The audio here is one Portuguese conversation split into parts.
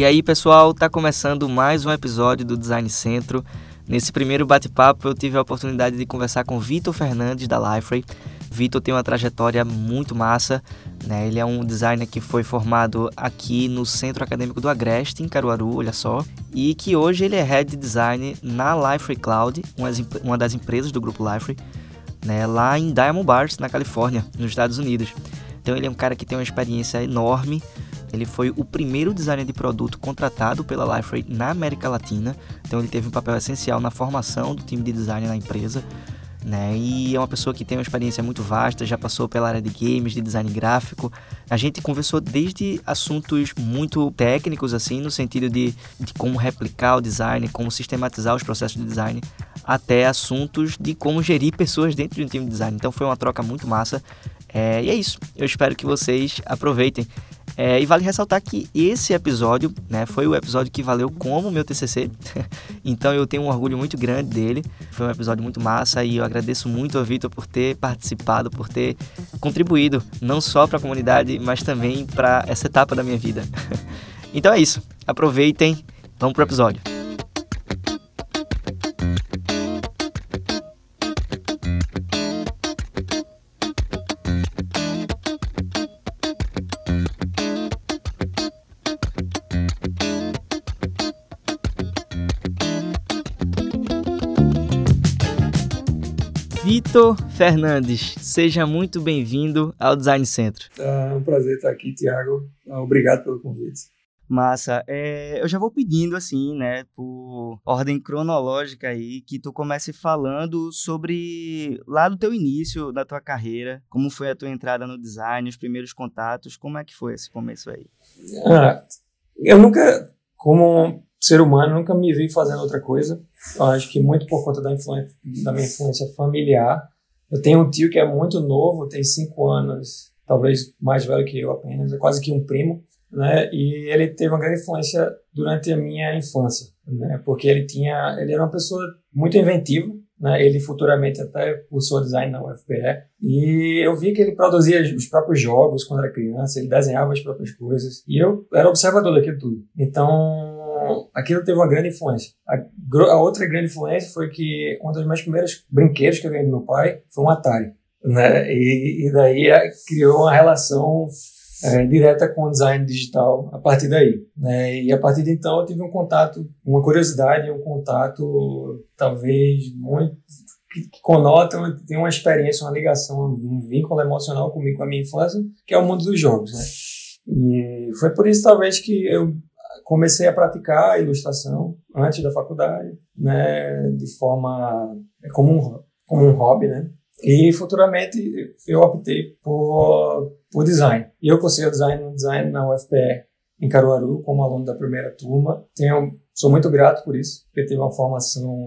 E aí, pessoal, tá começando mais um episódio do Design Centro. Nesse primeiro bate-papo, eu tive a oportunidade de conversar com Vitor Fernandes, da Liferay. Vitor tem uma trajetória muito massa, né? Ele é um designer que foi formado aqui no Centro Acadêmico do Agreste, em Caruaru, olha só. E que hoje ele é Head de Design na Liferay Cloud, uma das empresas do grupo Liferay, né? Lá em Diamond Bars, na Califórnia, nos Estados Unidos. Então ele é um cara que tem uma experiência enorme. Ele foi o primeiro designer de produto contratado pela Liferay na América Latina. Então ele teve um papel essencial na formação do time de design na empresa, né? E é uma pessoa que tem uma experiência muito vasta, já passou pela área de games, de design gráfico. A gente conversou desde assuntos muito técnicos, assim, no sentido de como replicar o design, como sistematizar os processos de design, até assuntos de como gerir pessoas dentro de um time de design. Então foi uma troca muito massa. E é isso, eu espero que vocês aproveitem. E vale ressaltar que esse episódio, né, foi o episódio que valeu como meu TCC, então eu tenho um orgulho muito grande dele, foi um episódio muito massa e eu agradeço muito ao Vitor por ter participado, por ter contribuído, não só para a comunidade, mas também para essa etapa da minha vida. Então é isso, aproveitem, vamos para o episódio. Vitor Fernandes, seja muito bem-vindo ao Design Centro. É um prazer estar aqui, Thiago. Obrigado pelo convite. Massa. Eu já vou pedindo, assim, né, por ordem cronológica aí, que tu comece falando sobre lá do teu início, da tua carreira, como foi a tua entrada no design, os primeiros contatos, como é que foi esse começo aí? Eu nunca, como ser humano, nunca me vi fazendo outra coisa. Eu acho que muito por conta da minha influência familiar. Eu tenho um tio que é muito novo, tem 5 anos, talvez mais velho que eu apenas, é quase que um primo, né? E ele teve uma grande influência durante a minha infância, né? Porque ele era uma pessoa muito inventiva, né? Ele futuramente até cursou design na UFPR. E eu vi que ele produzia os próprios jogos quando era criança, ele desenhava as próprias coisas. E eu era observador daquilo tudo. Então, aquilo teve uma grande influência. A outra grande influência foi que um dos meus primeiros brinquedos que eu ganhei do meu pai foi um Atari, né? E daí criou uma relação direta com o design digital a partir daí, né? E a partir de então eu tive um contato, uma curiosidade, um contato talvez muito que conota, tem uma experiência, uma ligação, um vínculo emocional comigo, com a minha infância, que é o mundo dos jogos, né? E foi por isso talvez que eu comecei a praticar a ilustração antes da faculdade, né, de forma como um hobby, né? E futuramente eu optei por design. E eu cursei o design na UFPR em Caruaru como aluno da primeira turma. Sou muito grato por isso, porque teve uma formação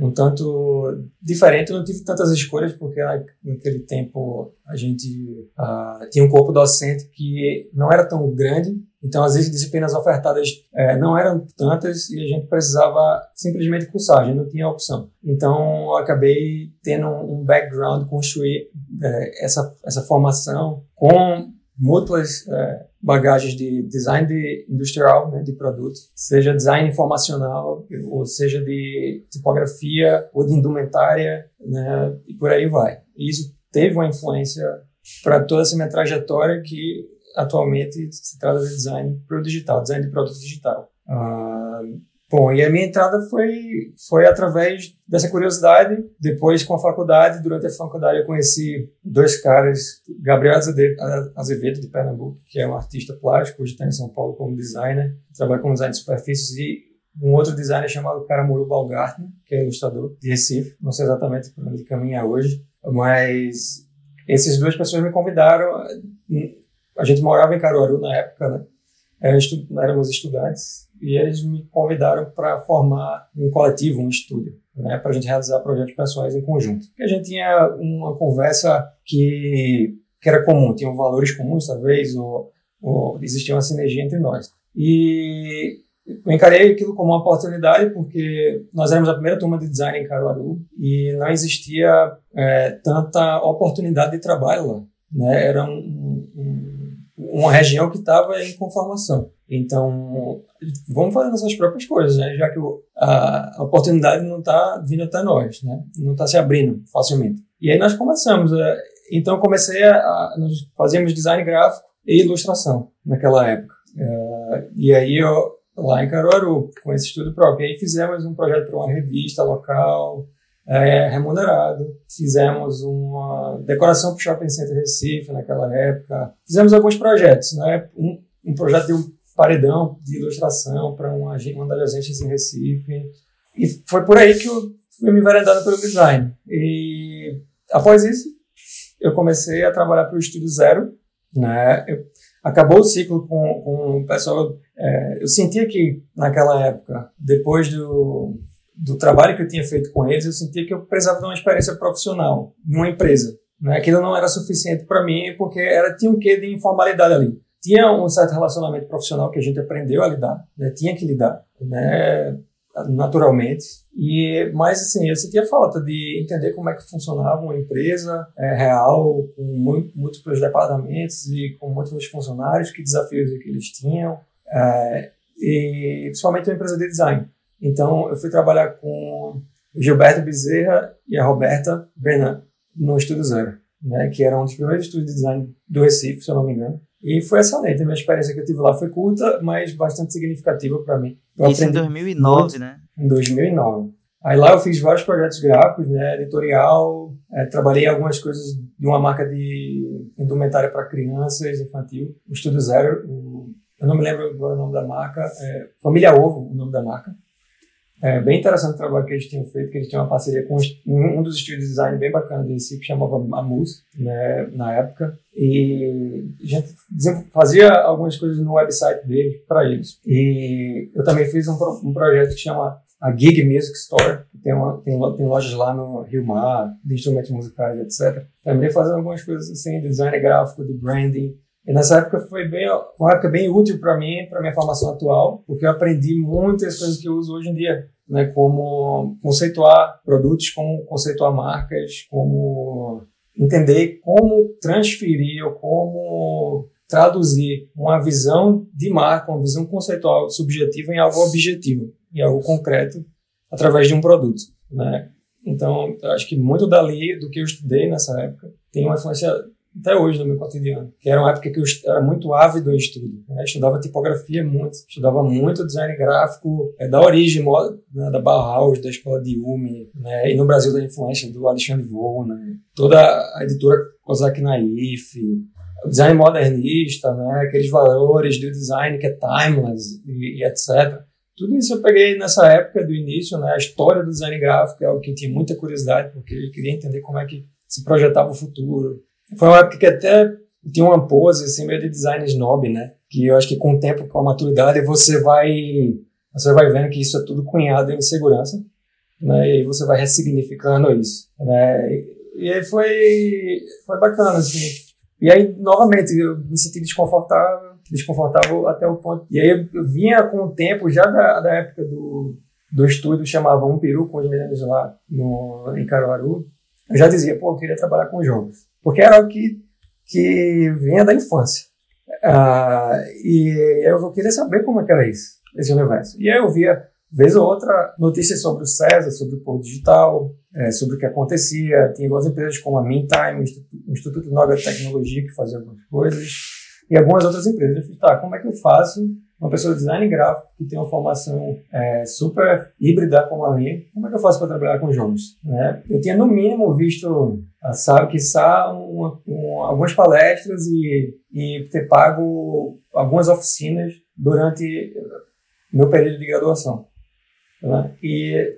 um tanto diferente. Eu não tive tantas escolhas, porque naquele tempo a gente tinha um corpo docente que não era tão grande. Então, às vezes, disciplinas ofertadas não eram tantas e a gente precisava simplesmente cursar, a gente não tinha opção. Então, eu acabei tendo um background, construir essa formação com múltiplas bagagens de design industrial, né, de produto, seja design informacional, ou seja de tipografia, ou de indumentária, né, e por aí vai. E isso teve uma influência para toda essa minha trajetória que atualmente se trata de design para o digital, design de produto digital. E a minha entrada foi através dessa curiosidade. Depois, com a faculdade, durante a faculdade eu conheci dois caras, Gabriel Azevedo, de Pernambuco, que é um artista plástico, hoje está em São Paulo como designer, trabalha com design de superfícies, e um outro designer chamado Karamuru Balgarten, que é ilustrador de Recife, não sei exatamente para onde caminha hoje, mas essas duas pessoas me convidaram. A gente morava em Caruaru na época, né? Éramos estudantes, e eles me convidaram para formar um coletivo, um estúdio, né? Para a gente realizar projetos pessoais em conjunto. Porque a gente tinha uma conversa que era comum, tinham valores comuns, talvez, ou existia uma sinergia entre nós. E eu encarei aquilo como uma oportunidade, porque nós éramos a primeira turma de design em Caruaru e não existia tanta oportunidade de trabalho lá, né? Era um uma região que estava em conformação. Então, vamos fazer nossas próprias coisas, né? Já que a oportunidade não está vindo até nós, né? Não está se abrindo facilmente. E aí nós começamos. Então, nós fazíamos design gráfico e ilustração naquela época. E aí, lá em Caruaru, com esse estudo próprio. E aí fizemos um projeto para uma revista local, remunerado. Fizemos uma decoração para o Shopping Center Recife naquela época. Fizemos alguns projetos, né? Um projeto de um paredão de ilustração para uma das agências em Recife. E foi por aí que eu fui me enveredando pelo design. E após isso, eu comecei a trabalhar para o Estúdio Zero, né? Acabou o ciclo com o pessoal. Eu sentia que, naquela época, depois do trabalho que eu tinha feito com eles, eu sentia que eu precisava de uma experiência profissional numa empresa, né? Aquilo não era suficiente para mim, porque tinha um quê de informalidade ali. Tinha um certo relacionamento profissional que a gente aprendeu a lidar, né? Tinha que lidar, né? Naturalmente. Mas, assim, eu sentia falta de entender como é que funcionava uma empresa real, com múltiplos departamentos e com múltiplos funcionários, que desafios que eles tinham. E principalmente uma empresa de design. Então eu fui trabalhar com o Gilberto Bezerra e a Roberta Bernan no Estúdio Zero, né, que era um dos primeiros estúdios de design do Recife, se eu não me engano. E foi excelente. A minha experiência que eu tive lá foi curta, mas bastante significativa para mim. Isso em 2009, muito, né? Em 2009. Aí lá eu fiz vários projetos gráficos, né, editorial, trabalhei algumas coisas de uma marca de indumentária para crianças, infantil. O Estúdio Zero, eu não me lembro agora o nome da marca, Família Ovo, o nome da marca. É bem interessante o trabalho que eles tinham feito, que eles tinham uma parceria com um dos estúdios de design bem bacana desse, que chamava MAMUS, né, na época. E a gente fazia algumas coisas no website deles, para eles. E eu também fiz um projeto que chama a Gig Music Store, que tem lojas lá no Rio Mar, de instrumentos musicais, etc. Também fazendo algumas coisas assim, de design gráfico, de branding. E nessa época foi uma época bem útil para mim, para minha formação atual, porque eu aprendi muitas coisas que eu uso hoje em dia, né? Como conceituar produtos, como conceituar marcas, como entender como transferir ou como traduzir uma visão de marca, uma visão conceitual subjetiva em algo objetivo, em algo concreto, através de um produto, né? Então, eu acho que muito dali do que eu estudei nessa época tem uma influência até hoje no meu cotidiano, que era uma época que eu era muito ávido em estudo, né? Estudava tipografia muito, estudava muito design gráfico, da origem moda, né? Da Bauhaus, da escola de Ume, né? E no Brasil da influência do Alexandre Vaux, né? Toda a editora Kozak Naif, o design modernista, né? Aqueles valores do design que é timeless e etc. Tudo isso eu peguei nessa época do início, né? A história do design gráfico é algo que eu tinha muita curiosidade, porque eu queria entender como é que se projetava o futuro. Foi uma época que até tinha uma pose assim, meio de design snob, né? Que eu acho que com o tempo, com a maturidade, você vai vendo que isso é tudo cunhado em insegurança, né? E aí você vai ressignificando isso, né? E aí foi bacana, assim. E aí, novamente, eu me senti desconfortável até o ponto. E aí eu vinha com o tempo, já da época do estúdio, chamava Um Peru com os meninos lá em Caruaru. Eu já dizia, eu queria trabalhar com jogos. Porque era algo que vinha da infância. E eu queria saber como é que era isso, esse universo. E aí eu via, vez ou outra, notícias sobre o César, sobre o Pôr Digital, sobre o que acontecia. Tinha algumas empresas como a Meantime, o Instituto I2 Tecnologia, que fazia algumas coisas, e algumas outras empresas. Eu falei, como é que eu faço? Uma pessoa de design gráfico que tem uma formação super híbrida como a minha, como é que eu faço para trabalhar com jogos, né? Eu tinha, no mínimo, visto, algumas palestras e ter pago algumas oficinas durante meu período de graduação, né? E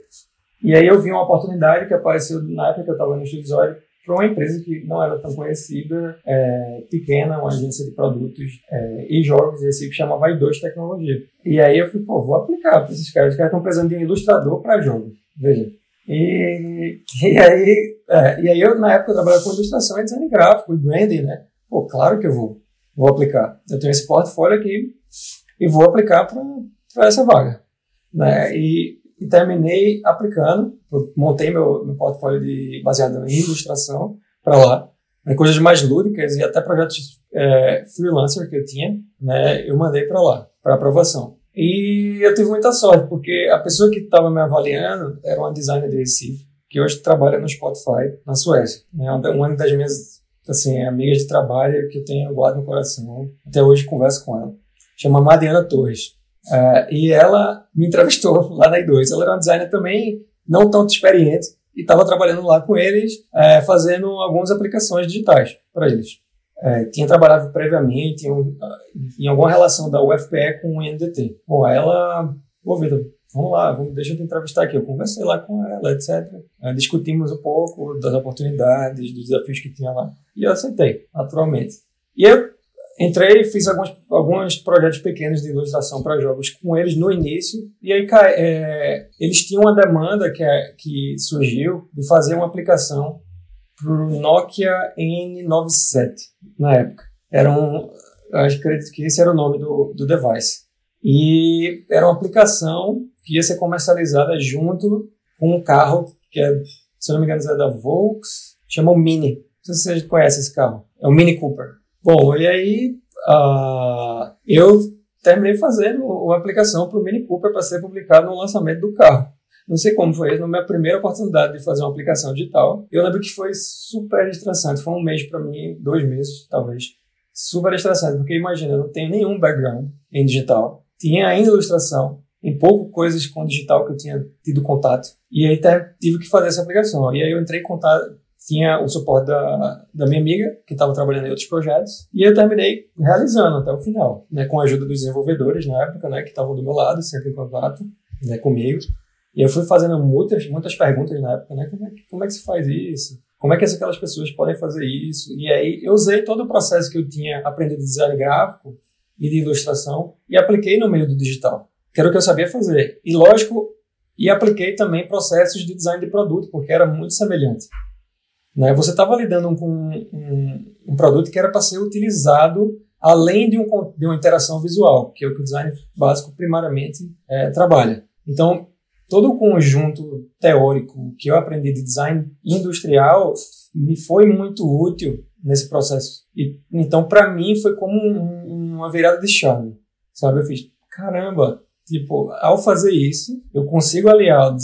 aí eu vi uma oportunidade que apareceu na época que eu estava no Estúdio Zero, para uma empresa que não era tão conhecida, pequena, uma agência de produtos e jogos, esse que chamava I2 Tecnologia. E aí eu falei, vou aplicar para esses caras. Os caras estão precisando de um ilustrador para jogos, veja. E aí eu, na época, trabalhava com ilustração e design gráfico e branding, né? Claro que eu vou aplicar. Eu tenho esse portfólio aqui e vou aplicar para essa vaga, né? E terminei aplicando, montei meu portfólio baseado em ilustração para lá, né, coisas mais lúdicas e até projetos freelancer que eu tinha, né, eu mandei para lá, para aprovação. E eu tive muita sorte, porque a pessoa que estava me avaliando era uma designer de Recife, que hoje trabalha no Spotify, na Suécia. É uma das minhas assim, amigas de trabalho que eu tenho guardo no coração. Até hoje converso com ela. Chama Mariana Torres. E ela me entrevistou lá na I2. Ela era uma designer também não tanto experiente e estava trabalhando lá com eles, fazendo algumas aplicações digitais para eles. Tinha trabalhado previamente em alguma relação da UFPE com o INDT. Bom, ela... Ô, Vitor, vamos lá, deixa eu te entrevistar aqui. Eu conversei lá com ela, etc. Discutimos um pouco das oportunidades, dos desafios que tinha lá. E eu aceitei, naturalmente. E eu entrei e fiz alguns projetos pequenos de ilustração para jogos com eles no início. E aí eles tinham uma demanda que surgiu de fazer uma aplicação para o Nokia N97, na época. Eu acredito que esse era o nome do device. E era uma aplicação que ia ser comercializada junto com um carro que, se não me engano, é da Volks, chama o Mini. Não sei se vocês conhecem esse carro. É o Mini Cooper. Bom, e aí eu terminei fazendo uma aplicação para o Mini Cooper para ser publicado no lançamento do carro. Não sei como foi, na minha primeira oportunidade de fazer uma aplicação digital, eu lembro que foi super estressante. Foi um mês para mim, 2 meses, talvez. Super estressante, porque imagina, eu não tenho nenhum background em digital. Tinha ainda ilustração, em pouco coisas com digital que eu tinha tido contato. E aí tive que fazer essa aplicação. E aí eu entrei em contato, tinha o suporte da minha amiga, que estava trabalhando em outros projetos. E eu terminei realizando até o final, né, com a ajuda dos desenvolvedores na época, né, que estavam do meu lado, sempre em contato, né, comigo. E eu fui fazendo muitas perguntas na época, né? Como é que se faz isso? Como é que aquelas pessoas podem fazer isso? E aí eu usei todo o processo que eu tinha aprendido de design gráfico e de ilustração e apliquei no meio do digital, que era o que eu sabia fazer. E lógico, e apliquei também processos de design de produto, porque era muito semelhante. Né? Você estava lidando com um produto que era para ser utilizado além de uma interação visual, que é o que o design básico primariamente trabalha. Então, todo o conjunto teórico que eu aprendi de design industrial me foi muito útil nesse processo. E, então, para mim, foi como uma virada de chave, sabe? Eu fiz, caramba, tipo, ao fazer isso, eu consigo aliar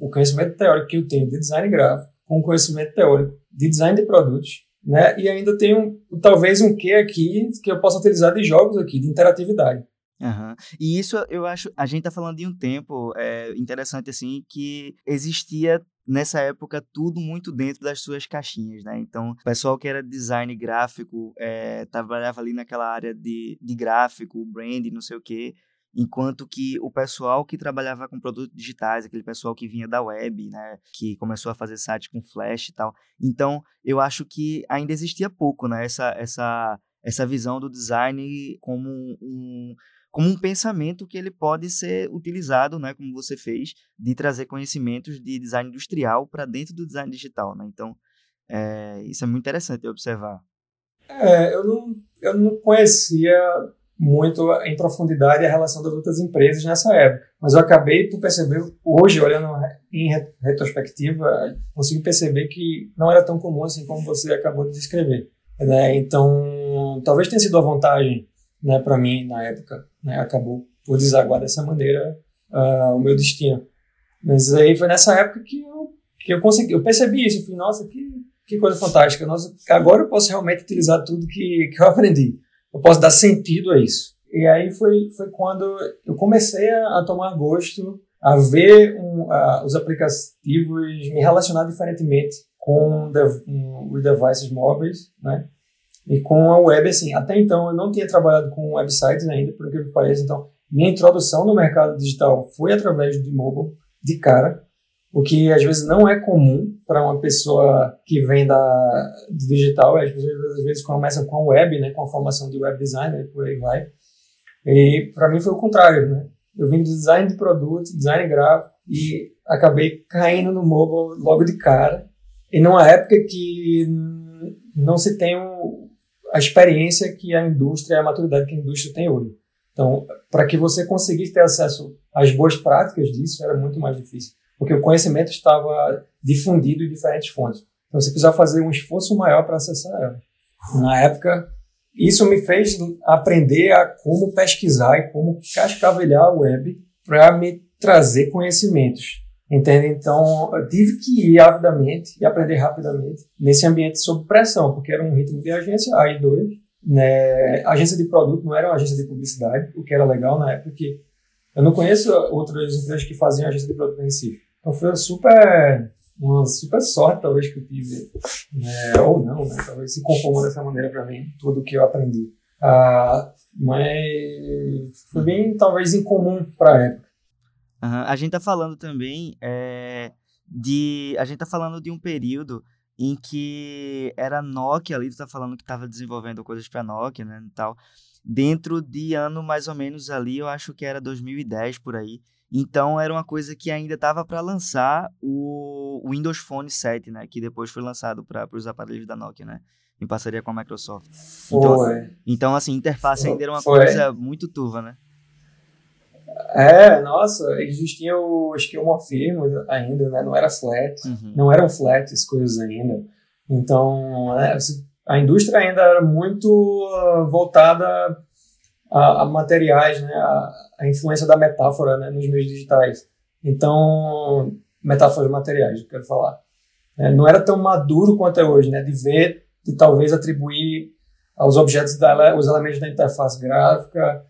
o conhecimento teórico que eu tenho de design gráfico com o conhecimento teórico de design de produtos, né? E ainda tenho, talvez, um quê aqui que eu possa utilizar de jogos aqui, de interatividade. Uhum. E isso eu acho, a gente está falando de um tempo interessante assim, que existia nessa época tudo muito dentro das suas caixinhas, né? Então, o pessoal que era design gráfico trabalhava ali naquela área de gráfico, brand, não sei o quê, enquanto que o pessoal que trabalhava com produtos digitais, aquele pessoal que vinha da web, né, que começou a fazer site com flash e tal. Então, eu acho que ainda existia pouco, né, essa visão do design como um pensamento que ele pode ser utilizado, né, como você fez, de trazer conhecimentos de design industrial para dentro do design digital, né? Então, isso é muito interessante observar. Eu não conhecia muito em profundidade a relação das outras empresas nessa época, mas eu acabei por perceber, hoje, olhando em retrospectiva, consigo perceber que não era tão comum assim como você acabou de descrever, né? Então, talvez tenha sido a vantagem, né, para mim, na época, né, acabou por desaguar dessa maneira o meu destino. Mas aí foi nessa época que eu percebi isso, eu falei, nossa, que coisa fantástica, nossa, agora eu posso realmente utilizar tudo que eu aprendi, eu posso dar sentido a isso. E aí foi quando eu comecei a tomar gosto, a ver os aplicativos, me relacionar diferentemente com os devices móveis, né? E com a web, assim, até então eu não tinha trabalhado com websites ainda, por incrível que pareça. Então, minha introdução no mercado digital foi através do mobile, de cara, o que às vezes não é comum para uma pessoa que vem do digital. As pessoas às vezes começam com a web, né, com a formação de web designer, né, por aí vai. E para mim foi o contrário, né? Eu vim do design de produto, design gráfico, e acabei caindo no mobile logo de cara. E numa época que não se tem a experiência que a indústria, a maturidade que a indústria tem hoje. Então, para que você conseguisse ter acesso às boas práticas disso, era muito mais difícil, porque o conhecimento estava difundido em diferentes fontes. Então você precisa fazer um esforço maior para acessar ela. Na época, isso me fez aprender a como pesquisar e como cascavelhar a web para me trazer conhecimentos. Entende? Então, eu tive que ir avidamente e aprender rapidamente nesse ambiente sob pressão, porque era um ritmo de agência, A2, né? Agência de produto, não era uma agência de publicidade, o que era legal na época, porque eu não conheço outras empresas que faziam agência de produto em Recife. Então, foi uma super sorte, talvez, que eu tive, né? Ou não, né? Talvez se conformou dessa maneira para mim, tudo o que eu aprendi. Mas foi bem, talvez, incomum para a época. Uhum. A gente tá falando também de um período em que era Nokia ali, tu tá falando que tava desenvolvendo coisas pra Nokia, né, e tal, dentro de ano mais ou menos ali, eu acho que era 2010 por aí, então era uma coisa que ainda tava pra lançar o Windows Phone 7, né, que depois foi lançado pros aparelhos da Nokia, né, em parceria com a Microsoft. Então assim, interface ainda era uma coisa muito turva, né? Existiam os esquemorfismos ainda, né? Não era flat, uhum. Não eram flat as coisas ainda. Então, a indústria ainda era muito voltada a materiais, né? A influência da metáfora, né? Nos meios digitais. Então, metáforas materiais, eu quero falar. Não era tão maduro quanto é hoje, né? De ver e talvez atribuir aos objetos, os elementos da interface gráfica,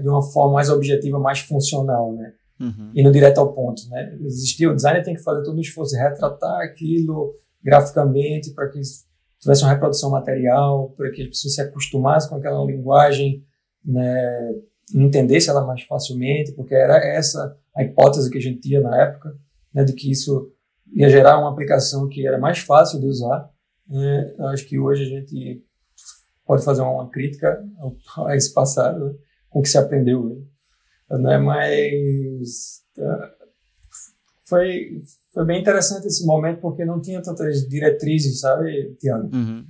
de uma forma mais objetiva, mais funcional, né? Uhum. E no direto ao ponto, né? O designer tem que fazer todo um esforço de retratar aquilo graficamente para que tivesse uma reprodução material, para que as pessoas se acostumassem com aquela linguagem, né? Entendessem ela mais facilmente, porque era essa a hipótese que a gente tinha na época, né? De que isso ia gerar uma aplicação que era mais fácil de usar, né? Eu acho que hoje a gente pode fazer uma crítica a esse passado, né? Com o que se aprendeu, né? Mas foi bem interessante esse momento, porque não tinha tantas diretrizes, sabe, Tiago? Uhum.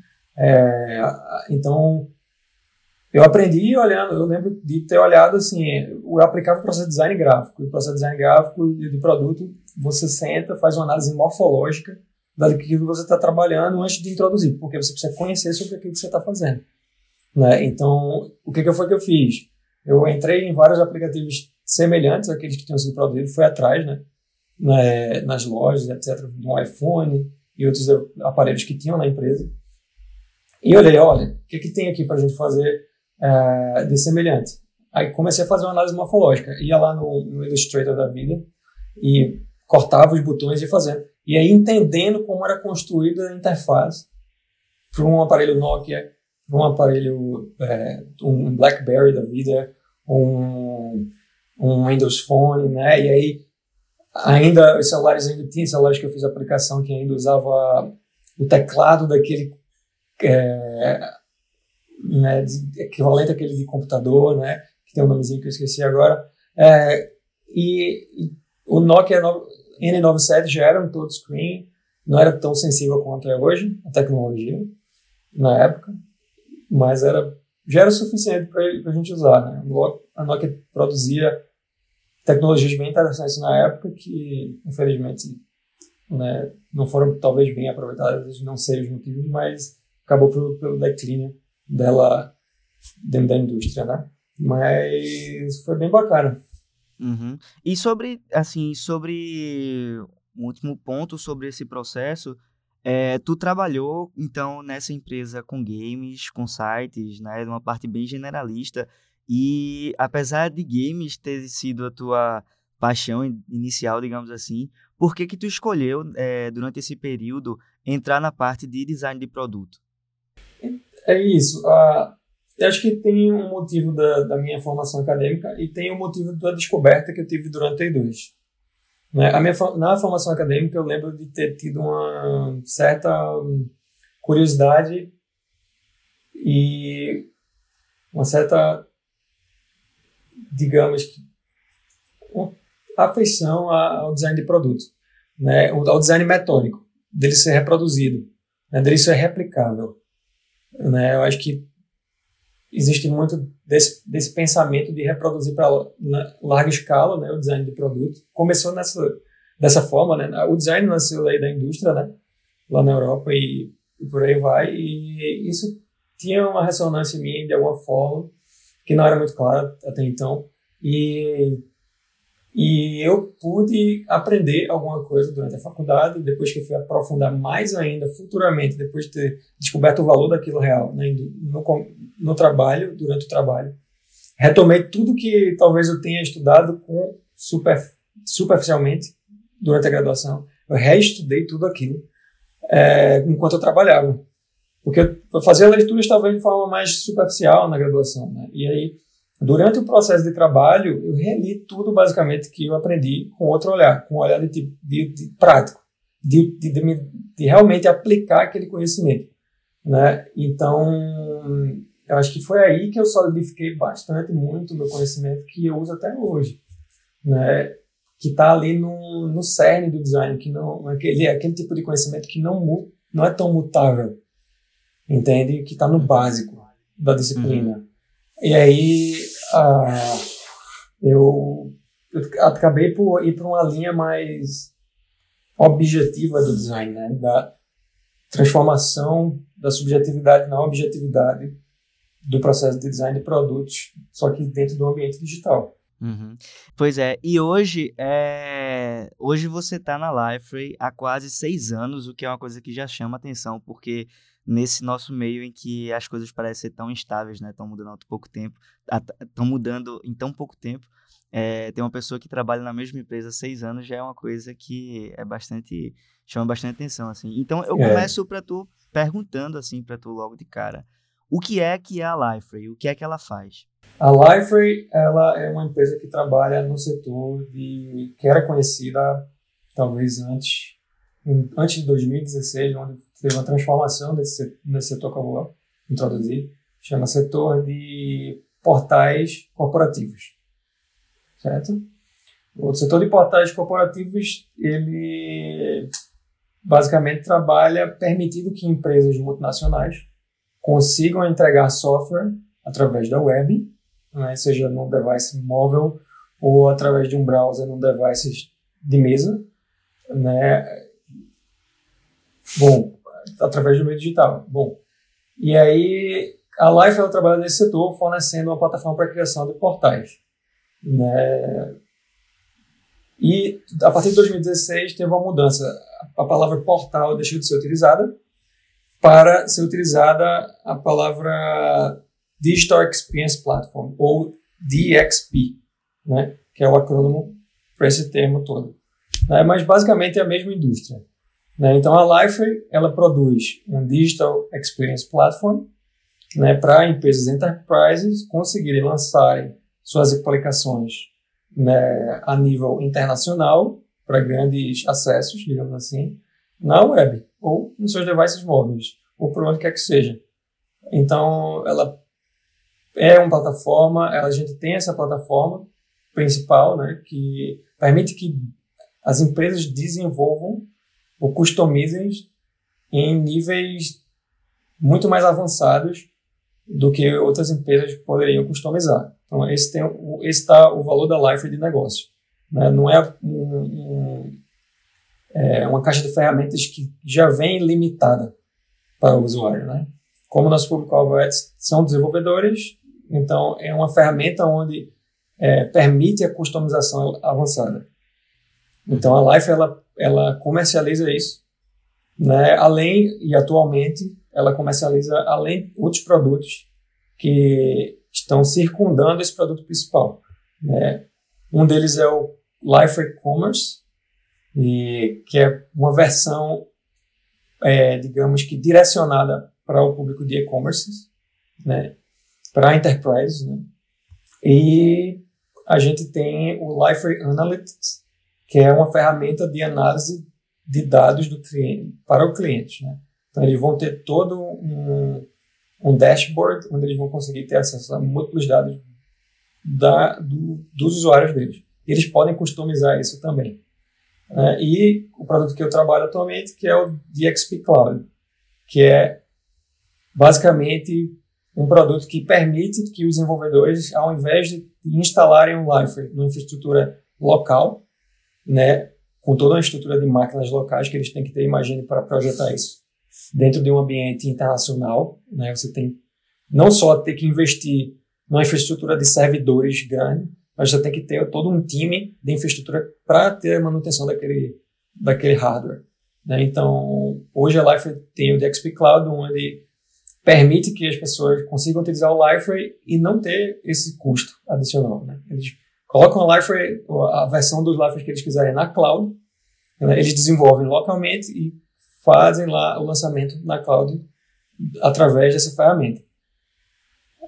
Então, eu aprendi olhando, eu lembro de ter olhado assim, eu aplicava o processo de design gráfico, o processo de design gráfico de produto, você senta, faz uma análise morfológica daquilo que você está trabalhando antes de introduzir, porque você precisa conhecer sobre aquilo que você está fazendo, né? Então, o que foi que eu fiz? Eu entrei em vários aplicativos semelhantes àqueles que tinham sido produzidos, fui atrás, né? Nas lojas, etc., do iPhone e outros aparelhos que tinham na empresa. E olhei, olha, o que tem aqui para a gente fazer de semelhante? Aí comecei a fazer uma análise morfológica. Ia lá no Illustrator da vida e cortava os botões e ia fazendo. E aí entendendo como era construída a interface para um aparelho Nokia, um aparelho, um BlackBerry da vida, um Windows Phone, né? E aí, ainda, os celulares ainda tinham, celulares que eu fiz aplicação que ainda usava o teclado daquele, né, equivalente àquele de computador, né? Que tem um nomezinho que eu esqueci agora. E o Nokia N97 já era um touchscreen, não era tão sensível quanto é hoje, a tecnologia, na época. Mas já era o suficiente para a gente usar, né? A Nokia produzia tecnologias bem interessantes na época que, infelizmente, né, não foram talvez bem aproveitadas, não sei os motivos, mas acabou pelo declínio dela dentro da indústria, né? Mas foi bem bacana. Uhum. E sobre um último ponto sobre esse processo... tu trabalhou, então, nessa empresa com games, com sites, né, uma parte bem generalista, e apesar de games ter sido a tua paixão inicial, digamos assim, por que tu escolheu, durante esse período, entrar na parte de design de produto? É isso. Eu acho que tem um motivo da minha formação acadêmica e tem um motivo da descoberta que eu tive durante a I2. Na formação acadêmica, eu lembro de ter tido uma certa curiosidade e uma certa, digamos, afeição ao design de produto, né? Ao design metódico, dele ser reproduzido, né? Dele ser replicável, né? Eu acho que existe muito desse pensamento de reproduzir para larga escala, né, o design de produto. Começou dessa forma, né? O design nasceu aí da indústria, né? lá na Europa e por aí vai. E isso tinha uma ressonância em mim de alguma forma, que não era muito clara até então. E eu pude aprender alguma coisa durante a faculdade, depois que eu fui aprofundar mais ainda futuramente, depois de ter descoberto o valor daquilo real, né, no trabalho, durante o trabalho. Retomei tudo que talvez eu tenha estudado superficialmente durante a graduação. Eu reestudei tudo aquilo enquanto eu trabalhava. Porque eu fazia leituras talvez de forma mais superficial na graduação, né? E aí, durante o processo de trabalho, eu reli tudo basicamente que eu aprendi com outro olhar, com um olhar de prático, de realmente aplicar aquele conhecimento, né? Então, eu acho que foi aí que eu solidifiquei bastante muito o meu conhecimento que eu uso até hoje, né? Que está ali no cerne do design, que não aquele tipo de conhecimento que não é tão mutável, entende? Que está no básico da disciplina. Uhum. E aí eu acabei por ir para uma linha mais objetiva do design, né? Da transformação da subjetividade na objetividade do processo de design de produtos, só que dentro do ambiente digital. Uhum. Pois é, e hoje você está na Liferay há quase 6 anos, o que é uma coisa que já chama atenção, porque nesse nosso meio em que as coisas parecem ser tão instáveis, né? Estão mudando há pouco tempo, estão mudando em tão pouco tempo. Tem uma pessoa que trabalha na mesma empresa há 6 anos, já é uma coisa que é bastante, chama bastante atenção, assim. Então eu começo para tu perguntando assim para tu logo de cara, o que é a Liferay? O que é que ela faz? A Liferay, ela é uma empresa que trabalha no setor que era conhecida talvez antes de 2016, onde teve uma transformação nesse setor que eu vou introduzir, chama setor de portais corporativos, certo? O setor de portais corporativos, ele basicamente trabalha permitindo que empresas multinacionais consigam entregar software através da web, né, seja num device móvel ou através de um browser num device de mesa, né? Bom, através do meio digital. Bom, e aí a Liferay trabalha nesse setor fornecendo uma plataforma para a criação de portais, né? E a partir de 2016 teve uma mudança. A palavra portal deixou de ser utilizada para ser utilizada a palavra Digital Experience Platform, ou DXP, né? Que é o acrônimo para esse termo todo, né? Mas basicamente é a mesma indústria, né? Então a Liferay, ela produz um Digital Experience Platform, né? Para empresas enterprises conseguirem lançarem suas aplicações, né? A nível internacional, para grandes acessos, digamos assim, na web, ou nos seus devices móveis, ou por onde quer que seja. Então, ela é uma plataforma, a gente tem essa plataforma principal, né, que permite que as empresas desenvolvam ou customizem em níveis muito mais avançados do que outras empresas poderiam customizar. Então, esse está o valor da Liferay de negócio, né? Não é uma caixa de ferramentas que já vem limitada para o usuário, né? Como nosso público-alvo são desenvolvedores, então é uma ferramenta onde permite a customização avançada. Então a Liferay, ela comercializa isso, né? E atualmente ela comercializa outros produtos que estão circundando esse produto principal, né? Um deles é o Liferay Commerce, que é uma versão, digamos que direcionada para o público de e-commerce, né? Para a enterprise, né? E a gente tem o Liferay Analytics, que é uma ferramenta de análise de dados do cliente, para o cliente, né? Então eles vão ter todo um dashboard onde eles vão conseguir ter acesso a múltiplos dados dos usuários deles. Eles podem customizar isso também. E o produto que eu trabalho atualmente, que é o DXP Cloud, que é basicamente um produto que permite que os desenvolvedores, ao invés de instalarem um Liferay numa infraestrutura local, né, com toda a estrutura de máquinas locais que eles têm que ter, imagine, para projetar isso. Dentro de um ambiente internacional, né, você tem não só ter que investir numa infraestrutura de servidores grande, mas você tem que ter todo um time de infraestrutura para ter a manutenção daquele hardware. Né? Então, hoje a Liferay tem o DXP Cloud, onde permite que as pessoas consigam utilizar o Liferay e não ter esse custo adicional. Né? Eles colocam a Liferay, a versão dos Liferay que eles quiserem na cloud, né? Eles desenvolvem localmente e fazem lá o lançamento na cloud através dessa ferramenta.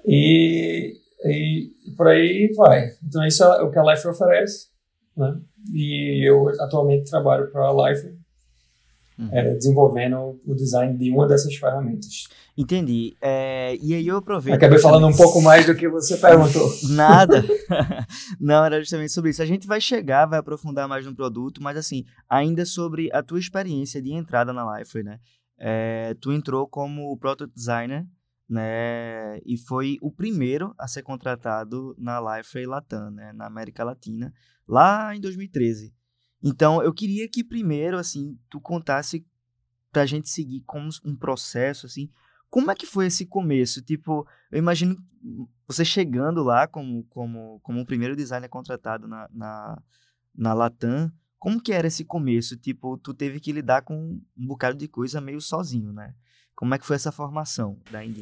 E por aí vai. Então, isso é o que a Liferay oferece, né? E eu atualmente trabalho para a Liferay, desenvolvendo o design de uma dessas ferramentas. Entendi. E aí eu aproveito... Acabei falando um pouco mais do que você perguntou. Nada. Não, era justamente sobre isso. A gente vai chegar, vai aprofundar mais no produto, mas assim, ainda sobre a tua experiência de entrada na Liferay, né? Tu entrou como Product Designer, né? E foi o primeiro a ser contratado na Liferay Latam, né? Na América Latina, lá em 2013. Então, eu queria que primeiro, assim, tu contasse pra gente seguir como um processo, assim, como é que foi esse começo? Tipo, eu imagino você chegando lá como o primeiro designer contratado na Latam, como que era esse começo? Tipo, tu teve que lidar com um bocado de coisa meio sozinho, né? Como é que foi essa formação da Indy?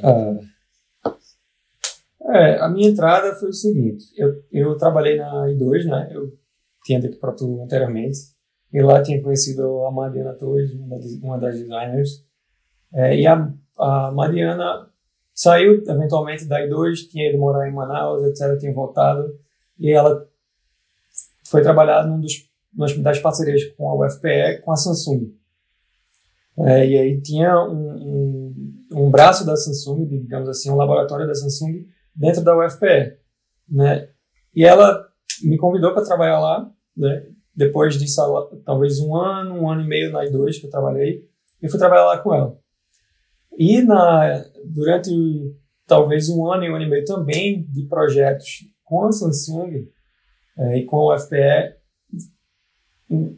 A minha entrada foi o seguinte, eu trabalhei na I2, né? Eu tinha dito para tu anteriormente, e lá tinha conhecido a Mariana Torres, uma das designers, e a Mariana saiu eventualmente da I2, tinha ido morar em Manaus, etc, tinha voltado, e ela foi trabalhar numa das parcerias com a UFPE, com a Samsung, e aí tinha um braço da Samsung, digamos assim, um laboratório da Samsung dentro da UFPE, né, e ela me convidou para trabalhar lá, né? Depois de talvez um ano e meio na I2 que eu trabalhei, eu fui trabalhar lá com ela. E durante talvez um ano e meio também de projetos com a Samsung e com o UFPE,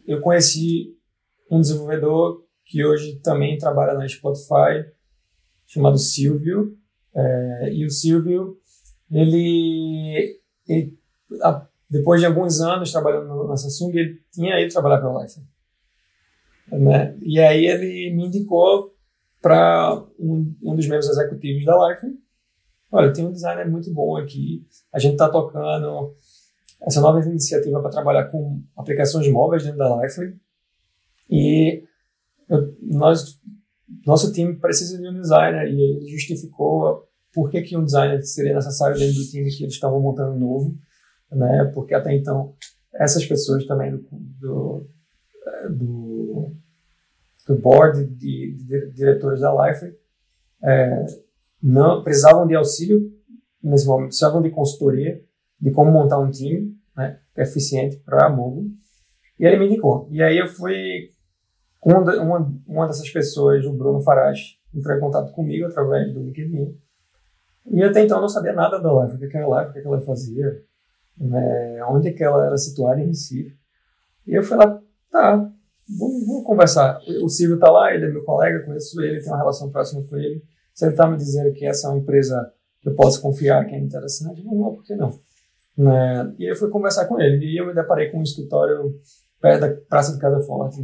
eu conheci um desenvolvedor que hoje também trabalha na Spotify, chamado Silvio. E o Silvio, ele depois de alguns anos trabalhando na Samsung, ele tinha ido trabalhar para a Liferay, né? E aí ele me indicou para um dos membros executivos da Liferay. Olha, tem um designer muito bom aqui, a gente está tocando essa nova iniciativa para trabalhar com aplicações móveis dentro da Liferay e nosso time precisa de um designer. E ele justificou por que um designer seria necessário dentro do time que eles estavam montando novo, né? Porque até então essas pessoas também do board de diretores da Liferay não precisavam de auxílio nesse momento, precisavam de consultoria de como montar um time, né, eficiente para a Mogo, e ele me indicou. E aí eu fui com uma dessas pessoas, o Bruno Farage, entrou em contato comigo através do LinkedIn, e até então eu não sabia nada da Liferay, o que era Liferay, o que ela fazia, onde que ela era situada em Recife. E eu fui lá, tá, vamos conversar. O Silvio tá lá, ele é meu colega, conheço ele, tenho uma relação próxima com ele. Se ele tá me dizendo que essa é uma empresa que eu posso confiar, que é interessante, vamos lá, por que não? E eu fui conversar com ele, e eu me deparei com um escritório perto da Praça de Casa Forte,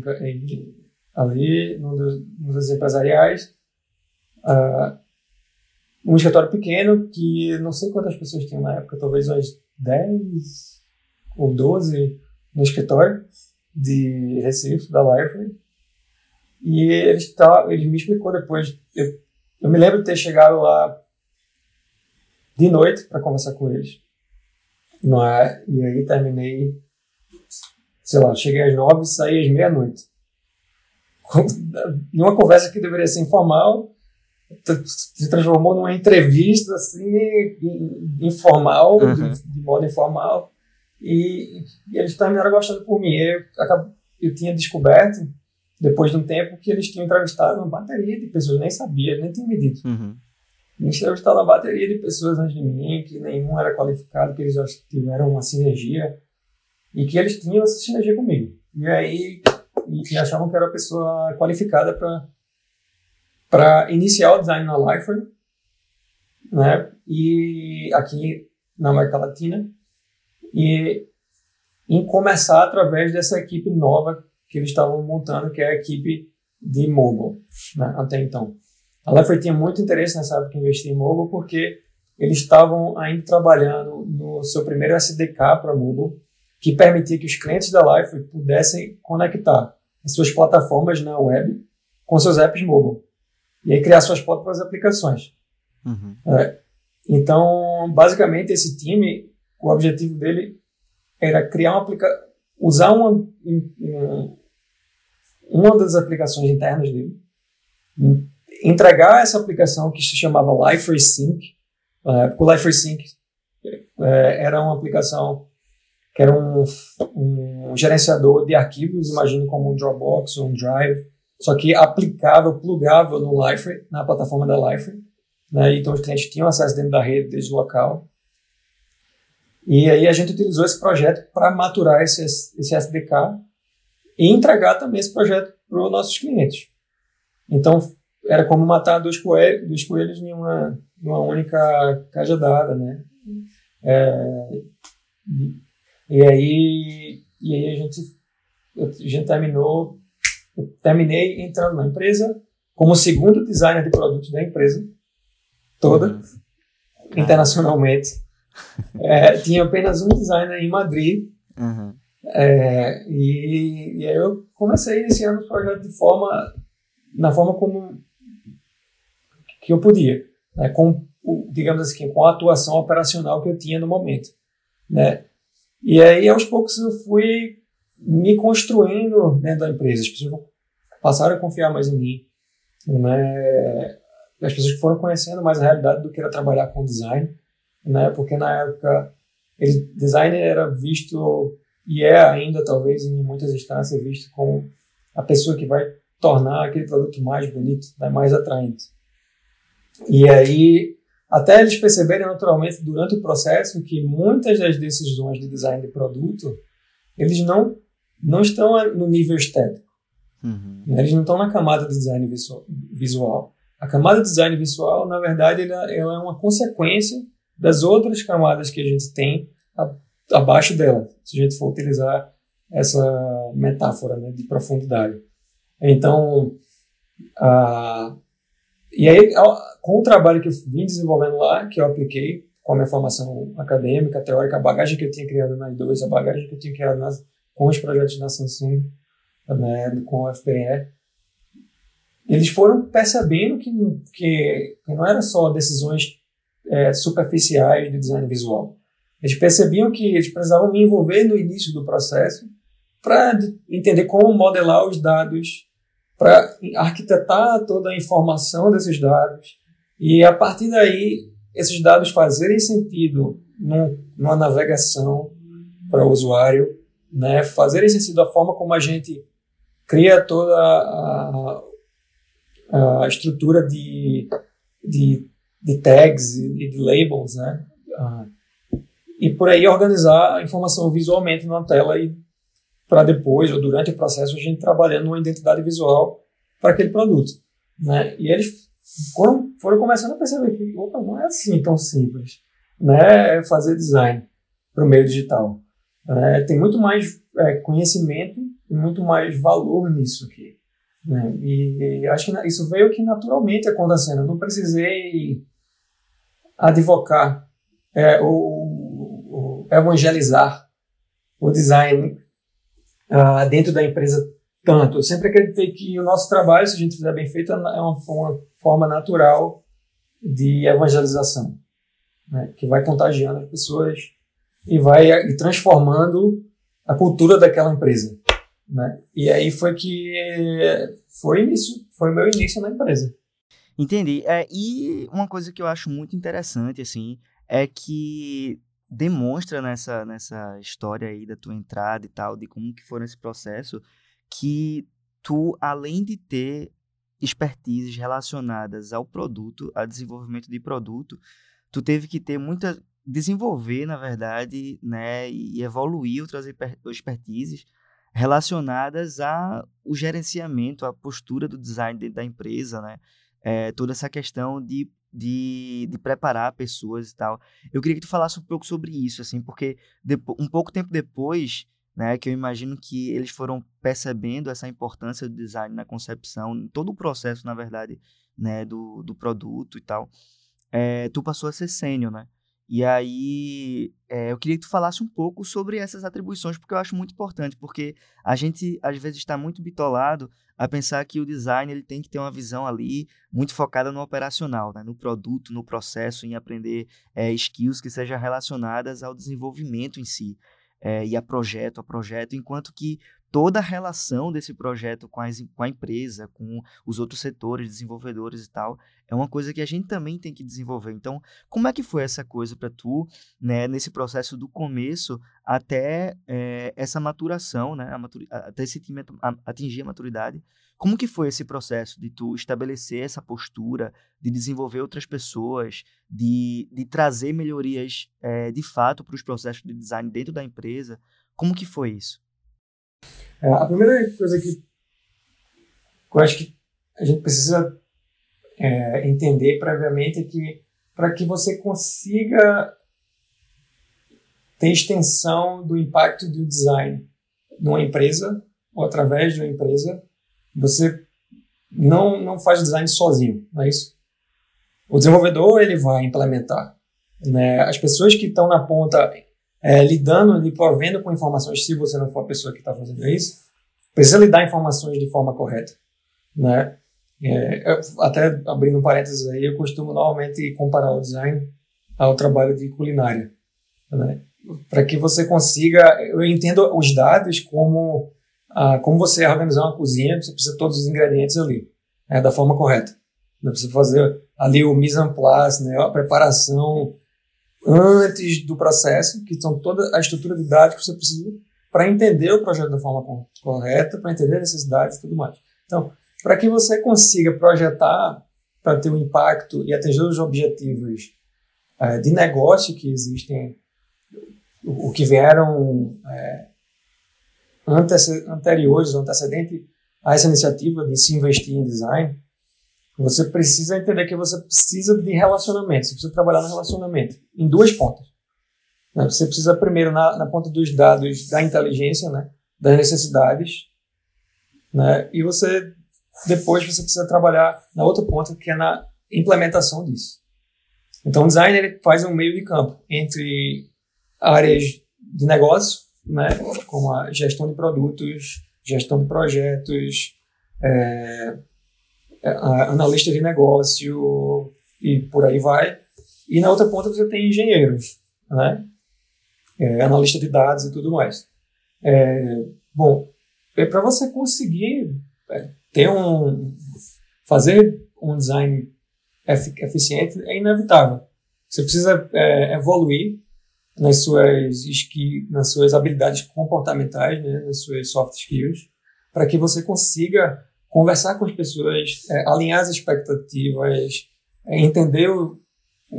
ali, num dos empresariais, um escritório pequeno, que não sei quantas pessoas tinham na época, talvez umas 10 ou 12 no escritório de Recife, da Liferay. E ele me explicou depois. Eu me lembro de ter chegado lá de noite para conversar com eles. Não é? E aí terminei, sei lá, cheguei às 9 e saí às meia-noite. Numa conversa que deveria ser informal, se transformou numa entrevista assim, informal, uhum, de modo informal, e eles terminaram gostando por mim. Eu tinha descoberto, depois de um tempo, que eles tinham entrevistado uma bateria de pessoas, nem sabia, nem tinha medido. Uhum. Eles entrevistaram uma bateria de pessoas antes de mim, que nenhum era qualificado, que eles tiveram uma sinergia e que eles tinham essa sinergia comigo. E aí e achavam que era a pessoa qualificada para iniciar o design na Liferay, né? E aqui na América Latina, e em começar através dessa equipe nova que eles estavam montando, que é a equipe de mobile, né? Até então. A Liferay tinha muito interesse nessa época em investir em mobile, porque eles estavam ainda trabalhando no seu primeiro SDK para mobile, que permitia que os clientes da Liferay pudessem conectar as suas plataformas na web com seus apps mobile, e aí criar suas próprias aplicações. Uhum. É, então, basicamente, esse time, o objetivo dele era criar uma aplicação, usar uma das aplicações internas dele, entregar essa aplicação que se chamava LifeSync, porque o LifeSync era uma aplicação que era um gerenciador de arquivos, imagino como um Dropbox ou um Drive, só que aplicável, plugável no Liferay, na plataforma da Liferay, né? Então os clientes tinham acesso dentro da rede, desde o local. E aí a gente utilizou esse projeto para maturar esse SDK e entregar também esse projeto para os nossos clientes. Então era como matar dois coelhos em uma única cajadada, né? E aí a gente terminou. Eu terminei entrando na empresa como segundo designer de produtos da empresa toda, internacionalmente. Tinha apenas um designer em Madrid. Uhum. E aí eu comecei iniciando o projeto na forma como que eu podia, né? Com, digamos assim, com a atuação operacional que eu tinha no momento, né? E aí aos poucos eu fui me construindo dentro da empresa. As pessoas passaram a confiar mais em mim, né? As pessoas foram conhecendo mais a realidade do que era trabalhar com design, né? Porque na época design era visto, e é ainda talvez em muitas instâncias visto, como a pessoa que vai tornar aquele produto mais bonito, né? Mais atraente. E aí até eles perceberem naturalmente durante o processo que muitas das decisões de design de produto eles não estão no nível estético. Uhum. Né? Eles não estão na camada de design visual. A camada de design visual, na verdade, ela é uma consequência das outras camadas que a gente tem abaixo dela, se a gente for utilizar essa metáfora, né, de profundidade. Então, e aí, com o trabalho que eu vim desenvolvendo lá, que eu apliquei, com a minha formação acadêmica, teórica, a bagagem que eu tinha criado na I2, a bagagem que eu tinha criado com os projetos na Samsung, né, com a UFPR, eles foram percebendo que não eram só decisões superficiais de design visual. Eles percebiam que eles precisavam me envolver no início do processo para entender como modelar os dados, para arquitetar toda a informação desses dados, e a partir daí esses dados fazerem sentido numa navegação para o usuário, né? Fazerem sentido da forma como a gente cria toda a estrutura de tags e de labels, né? E por aí organizar a informação visualmente numa tela, e para depois, ou durante o processo, a gente trabalhando numa identidade visual para aquele produto, né? E eles foram começando a perceber que, opa, não é assim tão simples, né? Fazer design para o meio digital. Tem muito mais conhecimento e muito mais valor nisso aqui, né? E acho que isso veio que naturalmente acontecendo. Eu não precisei advocar ou evangelizar o design dentro da empresa tanto. Eu sempre acreditei que o nosso trabalho, se a gente fizer bem feito, é uma forma natural de evangelização, né? Que vai contagiando as pessoas e vai transformando a cultura daquela empresa, né? E aí foi o meu início na empresa. Entendi. E uma coisa que eu acho muito interessante, assim, é que demonstra nessa história aí da tua entrada e tal, de como que foi esse processo, que tu, além de ter expertises relacionadas ao produto, a desenvolvimento de produto, tu teve que ter muita desenvolver, na verdade, né, e evoluir outras expertises relacionadas ao gerenciamento, à postura do design dentro da empresa, né? Toda essa questão de preparar pessoas e tal. Eu queria que tu falasse um pouco sobre isso, assim, porque um pouco tempo depois, né, que eu imagino que eles foram percebendo essa importância do design na concepção, em todo o processo, na verdade, né, do produto e tal, tu passou a ser sênior, né? E aí, eu queria que tu falasse um pouco sobre essas atribuições, porque eu acho muito importante, porque a gente, às vezes, está muito bitolado a pensar que o design ele tem que ter uma visão ali muito focada no operacional, né? No produto, no processo, em aprender skills que sejam relacionadas ao desenvolvimento em si, e a projeto, enquanto que toda a relação desse projeto com a empresa, com os outros setores, desenvolvedores e tal, é uma coisa que a gente também tem que desenvolver. Então, como é que foi essa coisa para tu, né, nesse processo do começo até essa maturação, né, até esse time atingir a maturidade? Como que foi esse processo de tu estabelecer essa postura, de desenvolver outras pessoas, de trazer melhorias de fato para os processos de design dentro da empresa? Como que foi isso? A primeira coisa que eu acho que a gente precisa entender previamente é que para que você consiga ter extensão do impacto do design numa empresa ou através de uma empresa, você não faz design sozinho, não é isso? O desenvolvedor ele vai implementar, né? As pessoas que estão na ponta lidando e provendo com informações, se você não for a pessoa que está fazendo isso, precisa lidar informações de forma correta, né? Até abrindo um parênteses aí, eu costumo normalmente comparar o design ao trabalho de culinária, né? Para que você consiga, eu entendo os dados como você organizar uma cozinha, você precisa de todos os ingredientes ali, né, da forma correta. Você precisa fazer ali o mise en place, né, a preparação antes do processo, que são toda a estrutura de dados que você precisa para entender o projeto da forma correta, para entender necessidades e tudo mais. Então, para que você consiga projetar para ter um impacto e atingir os objetivos de negócio que existem, o que vieram antecedente a essa iniciativa de se investir em design, você precisa entender que você precisa de relacionamento, você precisa trabalhar no relacionamento, em duas pontas. Você precisa primeiro na ponta dos dados, da inteligência, né, das necessidades, né, e depois você precisa trabalhar na outra ponta, que é na implementação disso. Então o design ele faz um meio de campo entre áreas de negócio, né, como a gestão de produtos, gestão de projetos, analista de negócio e por aí vai. E na outra ponta você tem engenheiros, né? Analista de dados e tudo mais. Bom, para você conseguir fazer um design eficiente é inevitável. Você precisa evoluir nas suas habilidades comportamentais, né? Nas suas soft skills, para que você consiga conversar com as pessoas, alinhar as expectativas, entender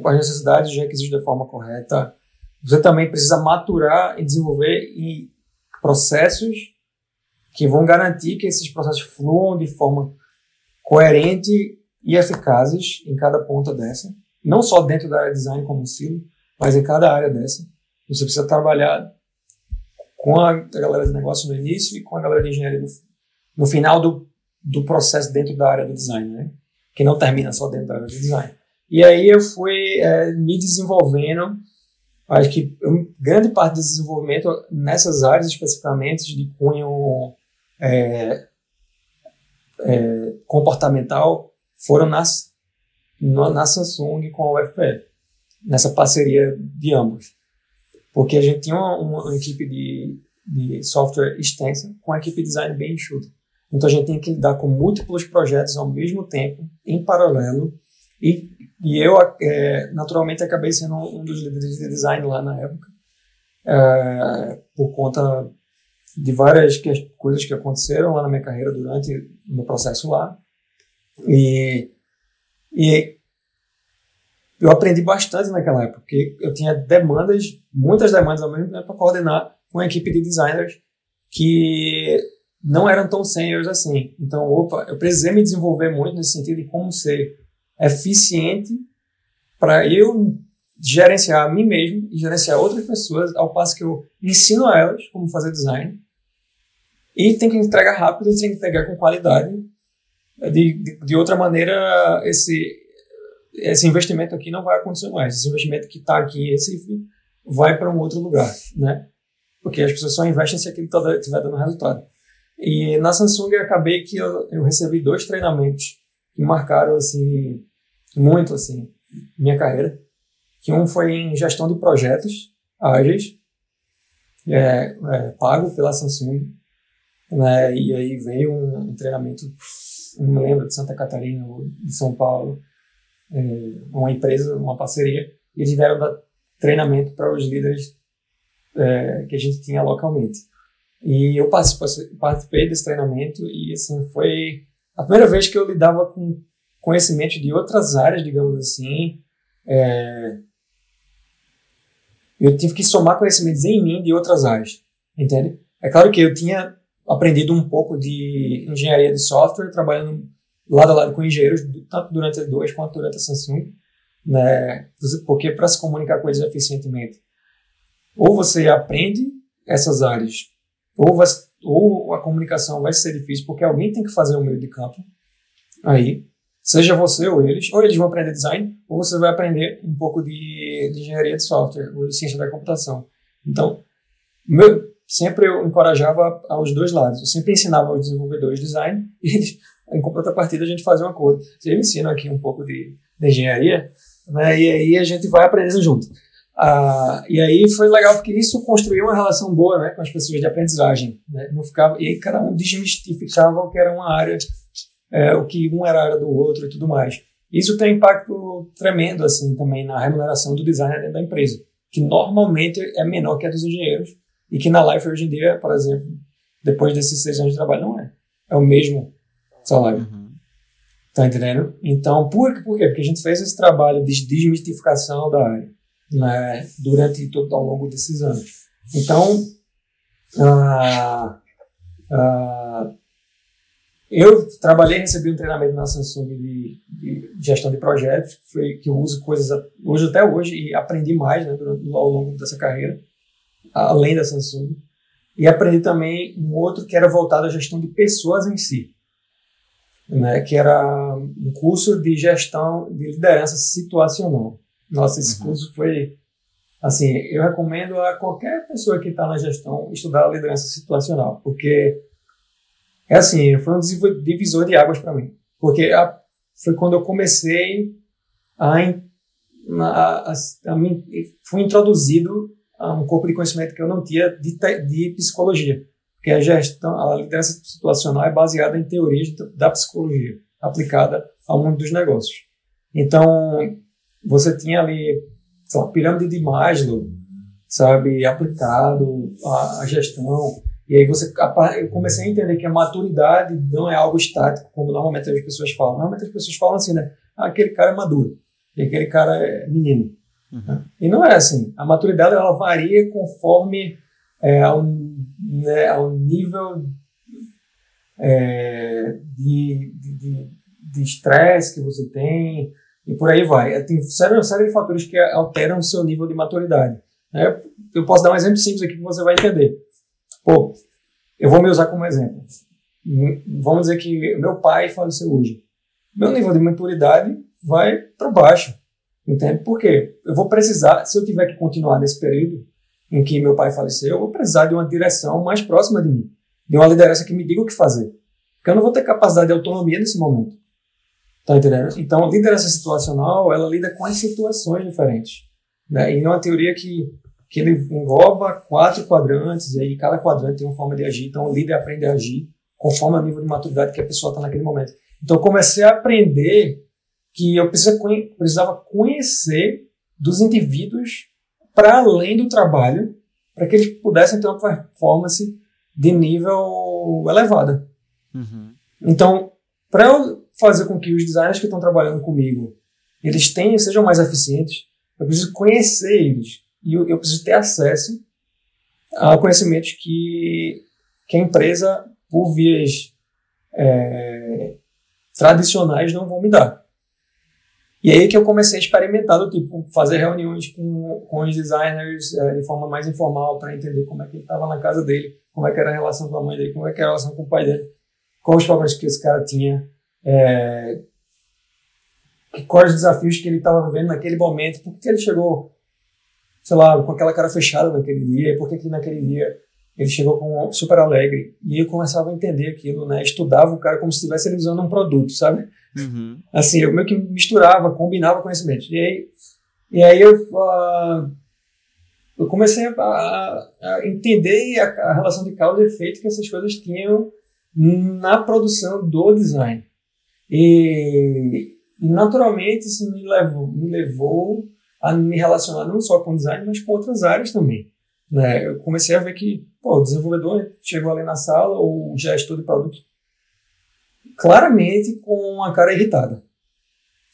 as necessidades já que existem da forma correta. Você também precisa maturar e desenvolver processos que vão garantir que esses processos fluam de forma coerente e eficazes em cada ponta dessa. Não só dentro da área de design como um silo, mas em cada área dessa. Você precisa trabalhar com a galera de negócio no início e com a galera de engenharia no final do processo dentro da área do design, né? Que não termina só dentro da área do design. E aí eu fui me desenvolvendo, acho que grande parte desse desenvolvimento nessas áreas especificamente de cunho comportamental foram na Samsung com a UFPE, nessa parceria de ambos. Porque a gente tinha uma equipe de software extensa com uma equipe de design bem enxuta. Então, a gente tem que lidar com múltiplos projetos ao mesmo tempo, em paralelo. E eu, naturalmente, acabei sendo um dos líderes de design lá na época, por conta de várias coisas que aconteceram lá na minha carreira durante o meu processo lá. E eu aprendi bastante naquela época, porque eu tinha demandas, muitas demandas ao mesmo tempo, para coordenar uma equipe de designers que não eram tão seniors assim. Então, eu precisei me desenvolver muito nesse sentido de como ser eficiente para eu gerenciar a mim mesmo e gerenciar outras pessoas, ao passo que eu ensino a elas como fazer design. E tem que entregar rápido e tem que entregar com qualidade. De outra maneira, esse investimento aqui não vai acontecer mais. Esse investimento que está aqui em Recife vai para um outro lugar, né? Porque as pessoas só investem se aquilo estiver dando resultado. E na Samsung eu acabei que eu recebi 2 treinamentos que marcaram assim, muito assim, minha carreira. Que um foi em gestão de projetos ágeis, pago pela Samsung, né? E aí veio um treinamento, não lembro, de Santa Catarina ou de São Paulo, uma empresa, uma parceria, e eles deram treinamento para os líderes que a gente tinha localmente. E eu participei desse treinamento e assim, foi a primeira vez que eu lidava com conhecimento de outras áreas, digamos assim. Eu tive que somar conhecimentos em mim de outras áreas, entende? É claro que eu tinha aprendido um pouco de engenharia de software, trabalhando lado a lado com engenheiros, tanto durante a I2 quanto durante a Samsung, né? Porque para se comunicar com eles eficientemente, ou você aprende essas áreas, ou a comunicação vai ser difícil, porque alguém tem que fazer o meio de campo aí, seja você ou eles vão aprender design, ou você vai aprender um pouco de engenharia de software, ou de ciência da computação. Então, sempre eu encorajava aos dois lados. Eu sempre ensinava aos desenvolvedores design, e eles, em contrapartida, a gente fazia um acordo. Eu ensino aqui um pouco de engenharia, né, e aí a gente vai aprendendo junto. E aí foi legal, porque isso construiu uma relação boa, né, com as pessoas de aprendizagem, né? Não ficava, e aí cada um desmistificava o que era uma área, o que um era a área do outro e tudo mais. Isso tem um impacto tremendo assim, também na remuneração do designer dentro da empresa, que normalmente é menor que a dos engenheiros, e que na Life hoje em dia, por exemplo, depois desses 6 anos de trabalho, não é o mesmo salário. Uhum. Tá entendendo? Então, por quê? Porque a gente fez esse trabalho de desmistificação da área, né, durante ao longo desses anos. Então, eu trabalhei e recebi um treinamento na Samsung de gestão de projetos, que eu uso coisas até hoje, e aprendi mais, né, ao longo dessa carreira, além da Samsung. E aprendi também um outro que era voltado à gestão de pessoas em si, né, que era um curso de gestão de liderança situacional. Nossa, esse curso foi, assim, eu recomendo a qualquer pessoa que está na gestão estudar a liderança situacional, porque, é assim, foi um divisor de águas para mim, porque foi quando eu comecei fui introduzido a um corpo de conhecimento que eu não tinha de psicologia, porque a liderança situacional é baseada em teorias da psicologia, aplicada ao mundo dos negócios. Então, você tinha ali, sei lá, pirâmide de Maslow, sabe, aplicado à gestão. E aí eu comecei a entender que a maturidade não é algo estático, como normalmente as pessoas falam. Normalmente as pessoas falam assim, né? Aquele cara é maduro, e aquele cara é menino. Uhum. E não é assim. A maturidade, ela varia conforme ao nível de estresse que você tem, e por aí vai. Tem uma série de fatores que alteram o seu nível de maturidade. Eu posso dar um exemplo simples aqui que você vai entender. Pô, eu vou me usar como exemplo. Vamos dizer que meu pai faleceu hoje. Meu nível de maturidade vai para baixo. Entende? Por quê? Eu vou precisar, se eu tiver que continuar nesse período em que meu pai faleceu, eu vou precisar de uma direção mais próxima de mim. De uma liderança que me diga o que fazer. Porque eu não vou ter capacidade de autonomia nesse momento. Tá entendendo? Então, a liderança situacional, ela lida com as situações diferentes, né? E é uma teoria que ele engloba 4 quadrantes, e aí cada quadrante tem uma forma de agir. Então, o líder aprende a agir conforme o nível de maturidade que a pessoa está naquele momento. Então, eu comecei a aprender que eu precisava conhecer dos indivíduos para além do trabalho, para que eles pudessem ter uma performance de nível elevada. Uhum. Então, para eu fazer com que os designers que estão trabalhando comigo eles tenham, sejam mais eficientes, eu preciso conhecer eles. E eu preciso ter acesso a conhecimentos que a empresa, por vias tradicionais, não vão me dar. E aí que eu comecei a experimentar, do tipo, fazer reuniões com os designers de forma mais informal para entender como é que ele estava na casa dele, como é que era a relação com a mãe dele, como é que era a relação com o pai dele, quais os problemas que esse cara tinha, quais os desafios que ele estava vivendo naquele momento, por que ele chegou, sei lá, com aquela cara fechada naquele dia, por que naquele dia ele chegou com super alegre. E eu começava a entender aquilo, né? Estudava o cara como se estivesse ele usando um produto, sabe? Uhum. Assim, eu meio que misturava, combinava conhecimentos. E aí eu comecei a entender a relação de causa e efeito que essas coisas tinham na produção do design. E naturalmente isso me levou a me relacionar não só com design, mas com outras áreas também. Né? Eu comecei a ver que o desenvolvedor chegou ali na sala, ou o gestor de produto, claramente com a cara irritada.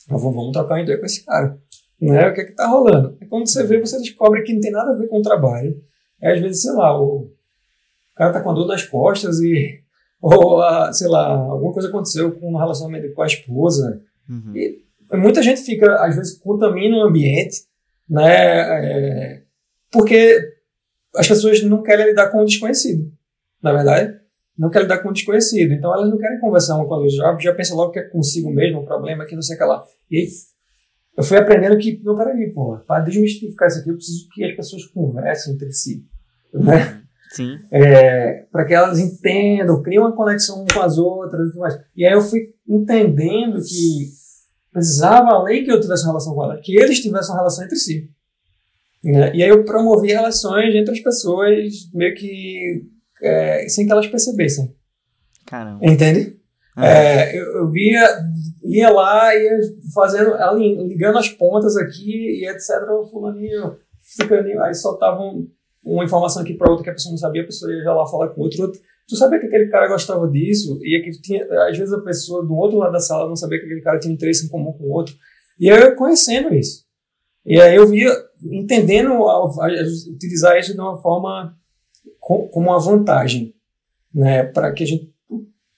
Vamos trocar uma ideia com esse cara. Né? O que é que tá rolando? E quando você vê, você descobre que não tem nada a ver com o trabalho. É, às vezes, sei lá, o cara tá com a dor nas costas alguma coisa aconteceu com o relacionamento com a esposa. Uhum. E muita gente fica, às vezes, contamina o ambiente, né? Porque as pessoas não querem lidar com o desconhecido, na verdade. Não querem lidar com o desconhecido. Então, elas não querem conversar uma com a outra. Já pensa logo que é consigo mesmo, um problema que não sei o que lá. E aí, eu fui aprendendo que, não, peraí, porra, para desmistificar isso aqui, eu preciso que as pessoas conversem entre si, né? Sim. Para que elas entendam, criem uma conexão com as outras e tudo mais. E aí, eu fui entendendo que precisava, além que eu tivesse uma relação com elas, que eles tivessem uma relação entre si. E aí eu promovi relações entre as pessoas meio que sem que elas percebessem. Caramba. Entende? Ah. Eu ia lá, ia fazendo, ligando as pontas aqui e etc. Fulaninho, ficaninho, aí soltavam uma informação aqui para outra que a pessoa não sabia, a pessoa ia lá falar com outro. Tu sabia que aquele cara gostava disso? E que tinha, às vezes a pessoa do outro lado da sala não sabia que aquele cara tinha interesse em comum com o outro. E aí eu conhecendo isso. E aí eu via, entendendo, utilizar isso de uma forma como uma vantagem, né? Para que a gente,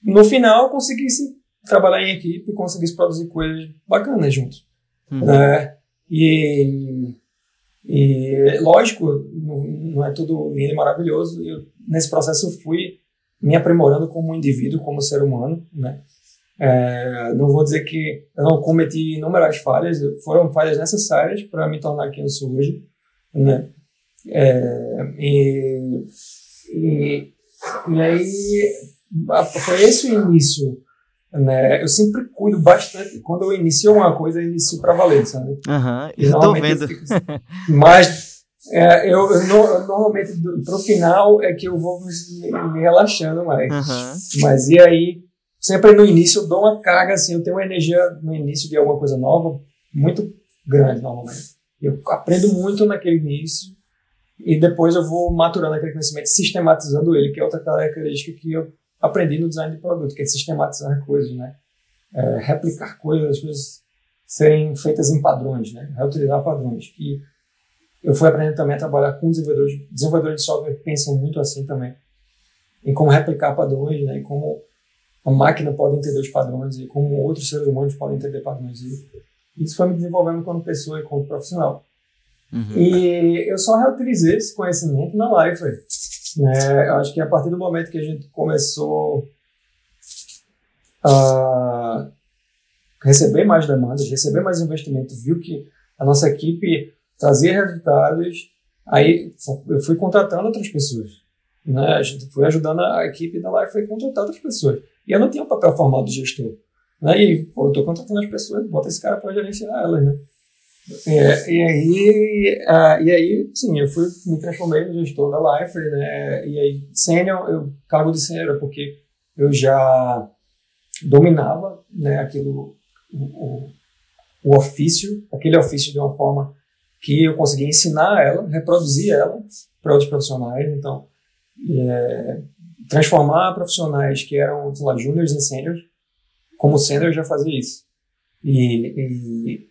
no final, conseguisse trabalhar em equipe e conseguisse produzir coisas bacanas juntos. Uhum. Né? E, lógico, não é tudo lindo e maravilhoso. Eu, nesse processo, eu fui me aprimorando como indivíduo, como ser humano, né? Não vou dizer que eu não cometi inúmeras falhas, foram falhas necessárias para me tornar quem eu sou hoje, né? E aí foi esse o início, né? Eu sempre cuido bastante, quando eu inicio uma coisa, eu inicio para valer, sabe? Uhum, eu estou vendo. Mas normalmente pro final é que eu vou me relaxando mais. Uhum. Mas e aí, sempre no início eu dou uma carga, assim, eu tenho uma energia no início de alguma coisa nova, muito grande normalmente. Eu aprendo muito naquele início e depois eu vou maturando aquele conhecimento, sistematizando ele, que é outra característica que eu aprendi no design de produto, que é sistematizar coisas, né? Replicar coisas, as coisas serem feitas em padrões, né? Reutilizar padrões. E eu fui aprendendo também a trabalhar com desenvolvedores. Desenvolvedores de software pensam muito assim também, em como replicar padrões, né? E como a máquina pode entender os padrões e como outros seres humanos podem entender padrões. E isso foi me desenvolvendo como pessoa e como profissional. Uhum. E eu só reutilizei esse conhecimento na live, né? Eu acho que a partir do momento que a gente começou a receber mais demandas, receber mais investimento, viu que a nossa equipe trazia resultados, aí eu fui contratando outras pessoas, né? A gente foi ajudando a equipe da live, foi contratar outras pessoas. E eu não tinha um papel formal de gestor, né? E eu estou contratando as pessoas, bota esse cara para gerenciar elas, né? E aí, sim, eu me transformei no gestor da Liferay, né? E aí, cargo de sênior, porque eu já dominava, né, aquilo, o ofício, aquele ofício de uma forma que eu conseguia ensinar ela, reproduzir ela para outros profissionais, então... transformar profissionais que eram, sei lá, júniores em sêniores, como sênior já fazia isso. E, e,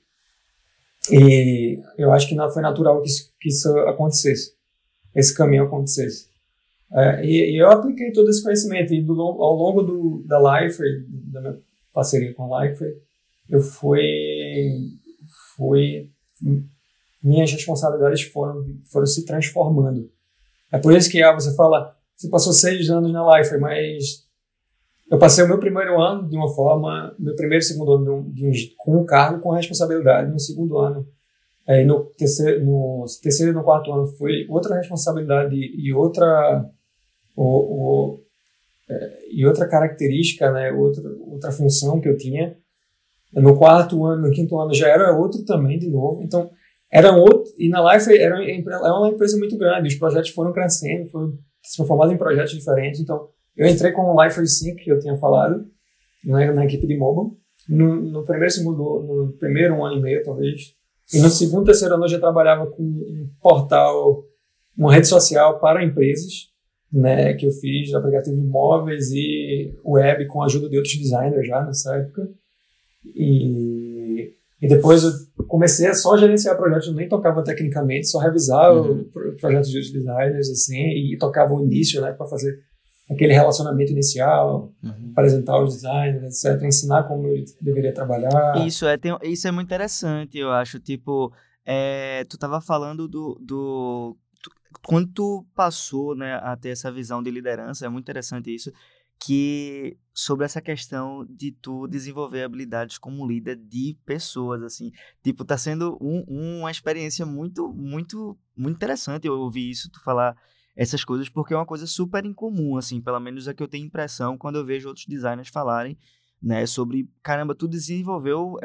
E eu acho que foi natural que isso acontecesse, esse caminho acontecesse. E eu apliquei todo esse conhecimento. E ao longo da Liferay, da minha parceria com a Liferay, eu fui minhas responsabilidades foram se transformando. É por isso que você fala, você passou 6 anos na Liferay, mas eu passei o meu primeiro ano de uma forma, meu primeiro e segundo ano com um cargo, com responsabilidade. No segundo ano, no terceiro e no quarto ano foi outra responsabilidade e outra característica, né? Outra função que eu tinha. No quarto ano, no quinto ano já era outro também de novo. Então era outro, e na Liferay era uma empresa muito grande. Os projetos foram crescendo, foram se transformados em projetos diferentes. Então eu entrei com o LifeSync, que eu tinha falado, né, na equipe de mobile. No primeiro 1 ano e meio, talvez. E no segundo, terceiro ano, eu já trabalhava com um portal, uma rede social para empresas, né, que eu fiz, aplicativos móveis e web, com a ajuda de outros designers já nessa época. E depois eu comecei a só gerenciar projetos, eu nem tocava tecnicamente, só revisava projetos de outros designers, assim, e tocava o início, né, para fazer aquele relacionamento inicial, apresentar os designers, etc., ensinar como eu deveria trabalhar. Isso é muito interessante, eu acho. Tipo, tu tava falando quando tu passou, né, a ter essa visão de liderança, é muito interessante isso, que sobre essa questão de tu desenvolver habilidades como líder de pessoas, assim. Tipo, tá sendo uma experiência muito, muito, muito interessante eu ouvir isso, tu falar essas coisas, porque é uma coisa super incomum, assim, pelo menos é que eu tenho impressão quando eu vejo outros designers falarem, né, sobre, caramba, tu desenvolveu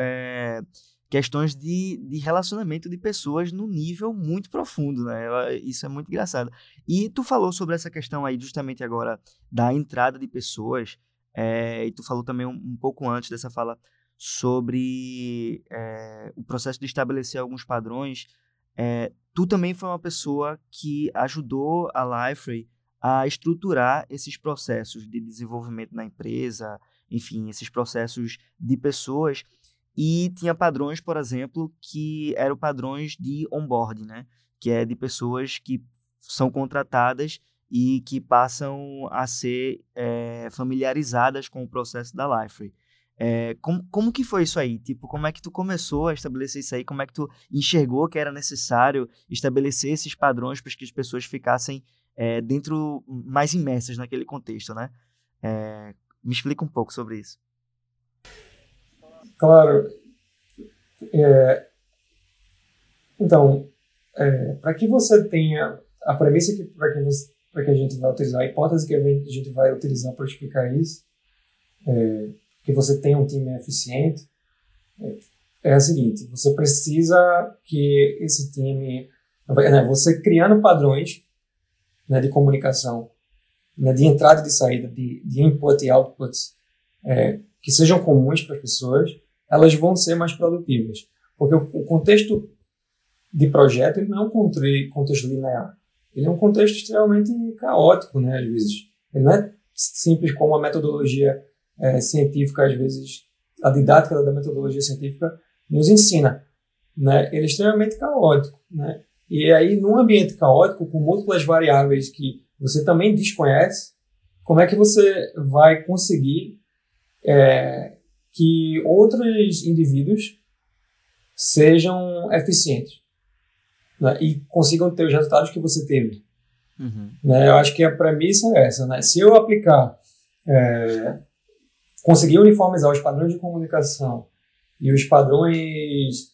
questões de relacionamento de pessoas num nível muito profundo, né, isso é muito engraçado. E tu falou sobre essa questão aí, justamente agora, da entrada de pessoas, e tu falou também um pouco antes dessa fala sobre o processo de estabelecer alguns padrões. Tu também foi uma pessoa que ajudou a Liferay a estruturar esses processos de desenvolvimento na empresa, enfim, esses processos de pessoas, e tinha padrões, por exemplo, que eram padrões de onboarding, né? Que é de pessoas que são contratadas e que passam a ser familiarizadas com o processo da Liferay. Como que foi isso aí? Tipo, como é que tu começou a estabelecer isso aí? Como é que tu enxergou que era necessário estabelecer esses padrões para que as pessoas ficassem dentro, mais imersas naquele contexto, né? Me explica um pouco sobre isso. Claro. Então, para que você tenha a premissa para que a gente vai utilizar, a hipótese que a gente vai utilizar para explicar isso, que você tenha um time eficiente, é a seguinte: você precisa que esse time, né, você criando padrões, né, de comunicação, né, de entrada e de saída, de input e outputs, que sejam comuns para as pessoas, elas vão ser mais produtivas. Porque o contexto de projeto, ele não é um contexto linear, ele é um contexto extremamente caótico, né, às vezes. Ele não é simples como a metodologia científica, às vezes, a didática da metodologia científica nos ensina, né? Ele é extremamente caótico, né? E aí, num ambiente caótico, com múltiplas variáveis que você também desconhece, como é que você vai conseguir que outros indivíduos sejam eficientes, né? E consigam ter os resultados que você teve? Né? Eu acho que a premissa é essa, né? Se eu aplicar... conseguir uniformizar os padrões de comunicação e os padrões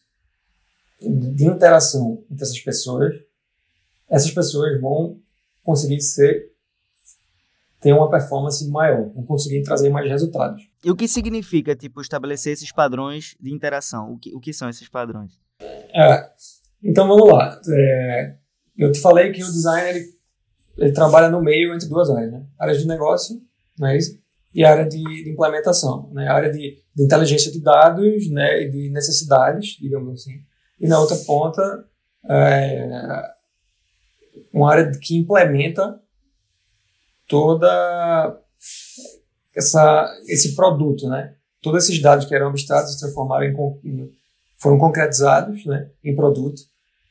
de interação entre essas pessoas vão conseguir ter uma performance maior, vão conseguir trazer mais resultados. E o que significa, tipo, estabelecer esses padrões de interação? O que são esses padrões? Então, vamos lá. Eu te falei que o designer ele trabalha no meio entre duas áreas, né? Áreas de negócio, não é isso? E a área de implementação, né? A área de inteligência de dados, né? E de necessidades, digamos assim. E na outra ponta, uma área que implementa toda esse produto, né? Todos esses dados que eram abstratos se transformaram foram concretizados, né, em produto,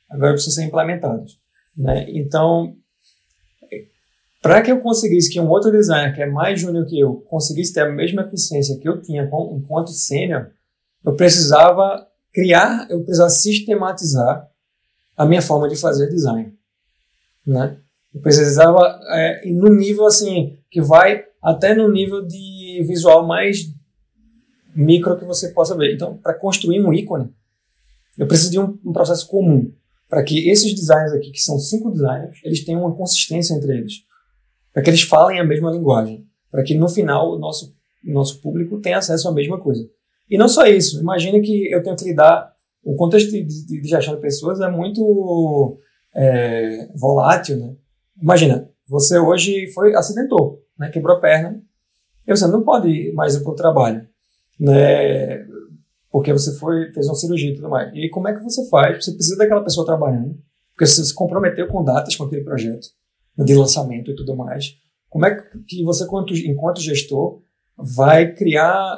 agora precisam ser implementados, né? Então, para que eu conseguisse que um outro designer que é mais júnior que eu conseguisse ter a mesma eficiência que eu tinha enquanto sênior, eu precisava sistematizar a minha forma de fazer design, né? Eu precisava no nível assim, que vai até no nível de visual mais micro que você possa ver. Então, para construir um ícone, eu preciso de um processo comum, para que esses designers aqui, que são 5 designers, eles tenham uma consistência entre eles, para que eles falem a mesma linguagem, para que no final o nosso público tenha acesso à mesma coisa. E não só isso, imagine que eu tenho que lidar, o contexto de gestão de pessoas é muito volátil, né? Imagina, você hoje acidentou, né? Quebrou a perna, e você não pode ir mais para o trabalho, né? Porque você fez uma cirurgia e tudo mais. E como é que você faz? Você precisa daquela pessoa trabalhando, porque você se comprometeu com datas com aquele projeto de lançamento e tudo mais. Como é que você, enquanto gestor, vai criar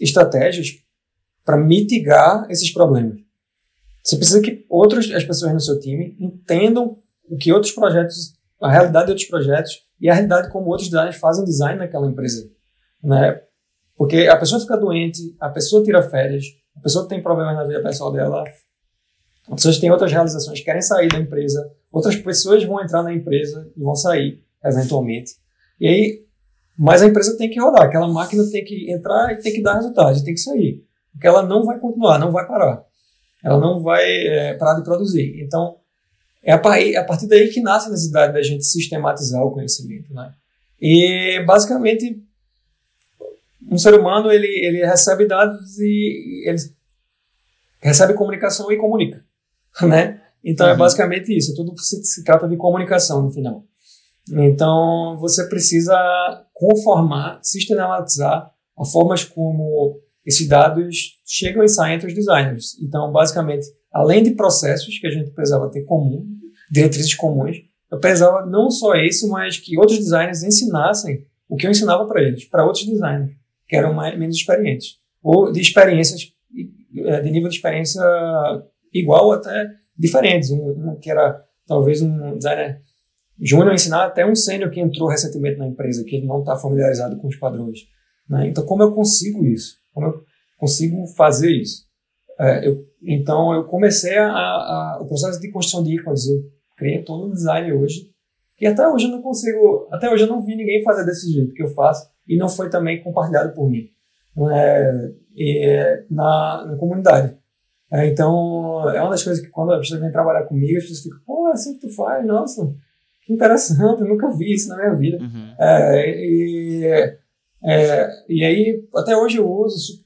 estratégias para mitigar esses problemas? Você precisa que as pessoas no seu time entendam o que outros projetos, a realidade de outros projetos e a realidade como outros designers fazem design naquela empresa, né? Porque a pessoa fica doente, a pessoa tira férias, a pessoa tem problemas na vida pessoal dela, as pessoas têm outras realizações, querem sair da empresa, outras pessoas vão entrar na empresa e vão sair, eventualmente. E aí, mas a empresa tem que rodar, aquela máquina tem que entrar e tem que dar resultado, e tem que sair. Porque ela não vai continuar, não vai parar. Ela não vai parar de produzir. Então, é a partir daí que nasce a necessidade da gente sistematizar o conhecimento, né? E, basicamente, um ser humano, ele recebe dados e ele recebe comunicação e comunica, né? Então, é basicamente isso. Tudo se trata de comunicação, no final. Então, você precisa conformar, sistematizar as formas como esses dados chegam e saem entre os designers. Então, basicamente, além de processos que a gente precisava ter comum, diretrizes comuns, eu precisava não só isso, mas que outros designers ensinassem o que eu ensinava para eles, para outros designers que eram menos experientes, ou de experiências, de nível de experiência igual ou até diferentes. Um que era talvez um designer júnior ensinar até um sênior que entrou recentemente na empresa, que ele não está familiarizado com os padrões, né? Então, como eu consigo isso? Como eu consigo fazer isso? Então, eu comecei o processo de construção de ícones. Eu criei todo o design hoje, e até hoje eu não vi ninguém fazer desse jeito que eu faço, e não foi também compartilhado por mim na comunidade. Então, é uma das coisas que quando as pessoas vêm trabalhar comigo, as pessoas ficam, pô, é assim que tu faz? Nossa, que interessante, eu nunca vi isso na minha vida. Uhum. E aí, até hoje eu uso,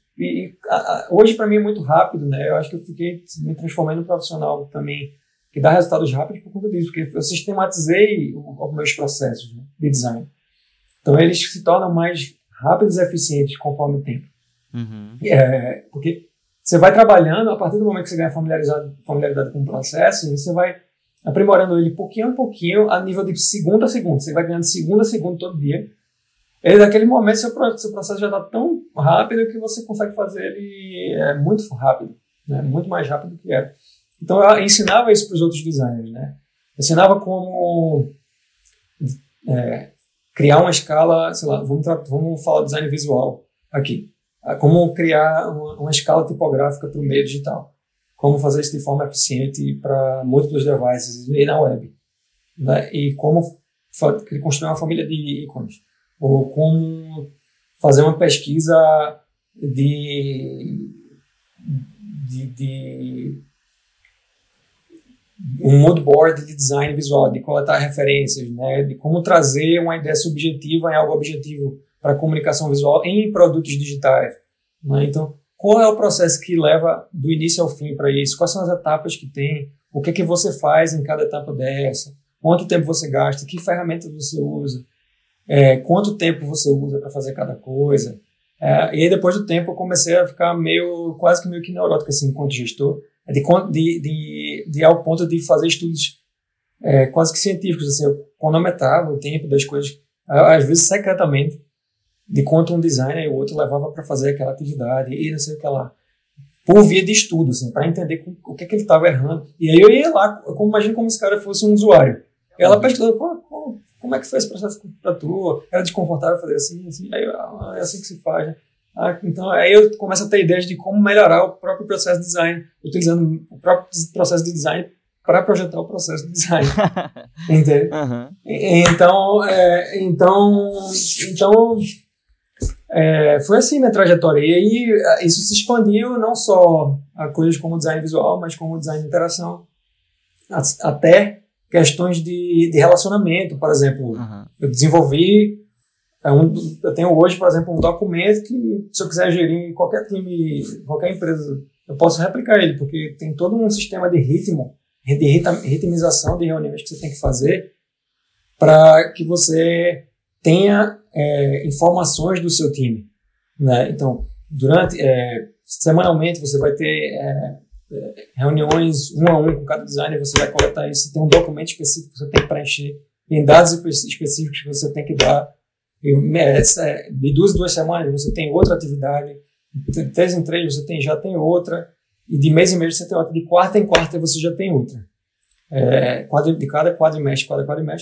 hoje para mim é muito rápido, né? Eu acho que eu fiquei me transformando em profissional também, que dá resultados rápidos por conta disso, porque eu sistematizei os meus processos, né, de design. Então, eles se tornam mais rápidos e eficientes conforme o tempo. Uhum. Porque você vai trabalhando, a partir do momento que você ganha familiaridade com o processo, você vai aprimorando ele pouquinho a pouquinho, a nível de segundo a segundo. Você vai ganhando segundo a segundo todo dia. E naquele momento, seu processo já está tão rápido que você consegue fazer ele muito rápido, né? Muito mais rápido do que era. Então, eu ensinava isso para os outros designers, né? Eu ensinava como... criar uma escala, sei lá, vamos falar design visual aqui. Como criar uma escala tipográfica para o meio digital. Como fazer isso de forma eficiente para múltiplos devices e na web, né? E como construir uma família de ícones. Ou como fazer uma pesquisa de um mood board de design visual, de coletar referências, né, de como trazer uma ideia subjetiva em algo objetivo para a comunicação visual em produtos digitais, né? Então, qual é o processo que leva do início ao fim para isso? Quais são as etapas que tem? O que é que você faz em cada etapa dessa? Quanto tempo você gasta? Que ferramentas você usa? Quanto tempo você usa para fazer cada coisa? E aí, depois do tempo, eu comecei a ficar quase que neurótico, assim, enquanto gestor, ao ponto de fazer estudos quase que científicos, assim. Eu cronometrava o tempo das coisas, às vezes secretamente, de quanto um designer e o outro levava para fazer aquela atividade, e não sei o que lá. por via de estudo, assim, para entender o que é que ele estava errando. E aí eu ia lá, imagina como se esse cara fosse um usuário. Ela pesquisando, como é que foi esse processo para tu? Era desconfortável fazer assim, assim, aí é assim que se faz, né? Ah, então aí eu começo a ter ideias de como melhorar o próprio processo de design, utilizando o próprio processo de design para projetar o processo de design. Entende? Uhum. Então, foi assim minha trajetória. E aí isso se expandiu não só a coisas como design visual, mas como design de interação, até questões de relacionamento. Por exemplo, uhum. Eu desenvolvi... eu tenho hoje, por exemplo, um documento que, se eu quiser gerir qualquer time, qualquer empresa, eu posso replicar ele, porque tem todo um sistema de ritmo, de ritmização de reuniões que você tem que fazer para que você tenha informações do seu time, né? Então, semanalmente você vai ter reuniões um a um com cada designer, você vai coletar isso, tem um documento específico que você tem que preencher, tem dados específicos que você tem que dar. De duas em duas semanas você tem outra atividade, de três em três você já tem outra, e de mês em mês você tem outra, de quarta em quarta você já tem outra. De cada quadrimestre,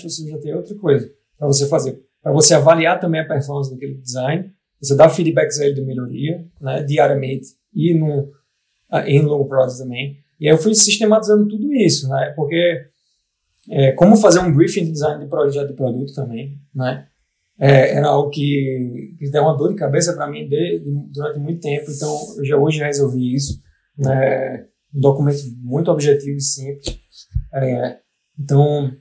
você já tem outra coisa para você fazer. Para você avaliar também a performance daquele design, você dá feedbacks a ele de melhoria, né, diariamente e em longo prazo também. E aí eu fui sistematizando tudo isso, né, porque como fazer um briefing de design de projeto de produto também, né? Era algo que deu uma dor de cabeça para mim durante muito tempo, então eu hoje já resolvi isso, né? Um documento muito objetivo e simples, então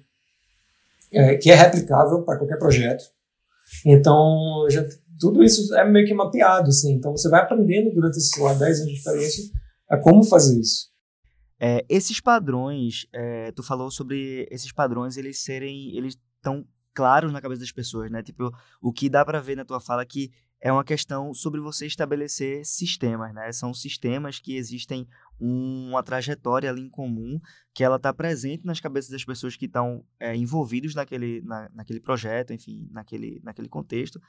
que é replicável para qualquer projeto. Então tudo isso é meio que mapeado, assim, então você vai aprendendo durante esses 10 anos de experiência a como fazer isso. Esses padrões, tu falou sobre esses padrões, eles estão claros na cabeça das pessoas, né? Tipo, o que dá para ver na tua fala que é uma questão sobre você estabelecer sistemas, né? São sistemas que existem uma trajetória ali em comum, que ela está presente nas cabeças das pessoas que estão envolvidos naquele projeto, enfim, naquele contexto.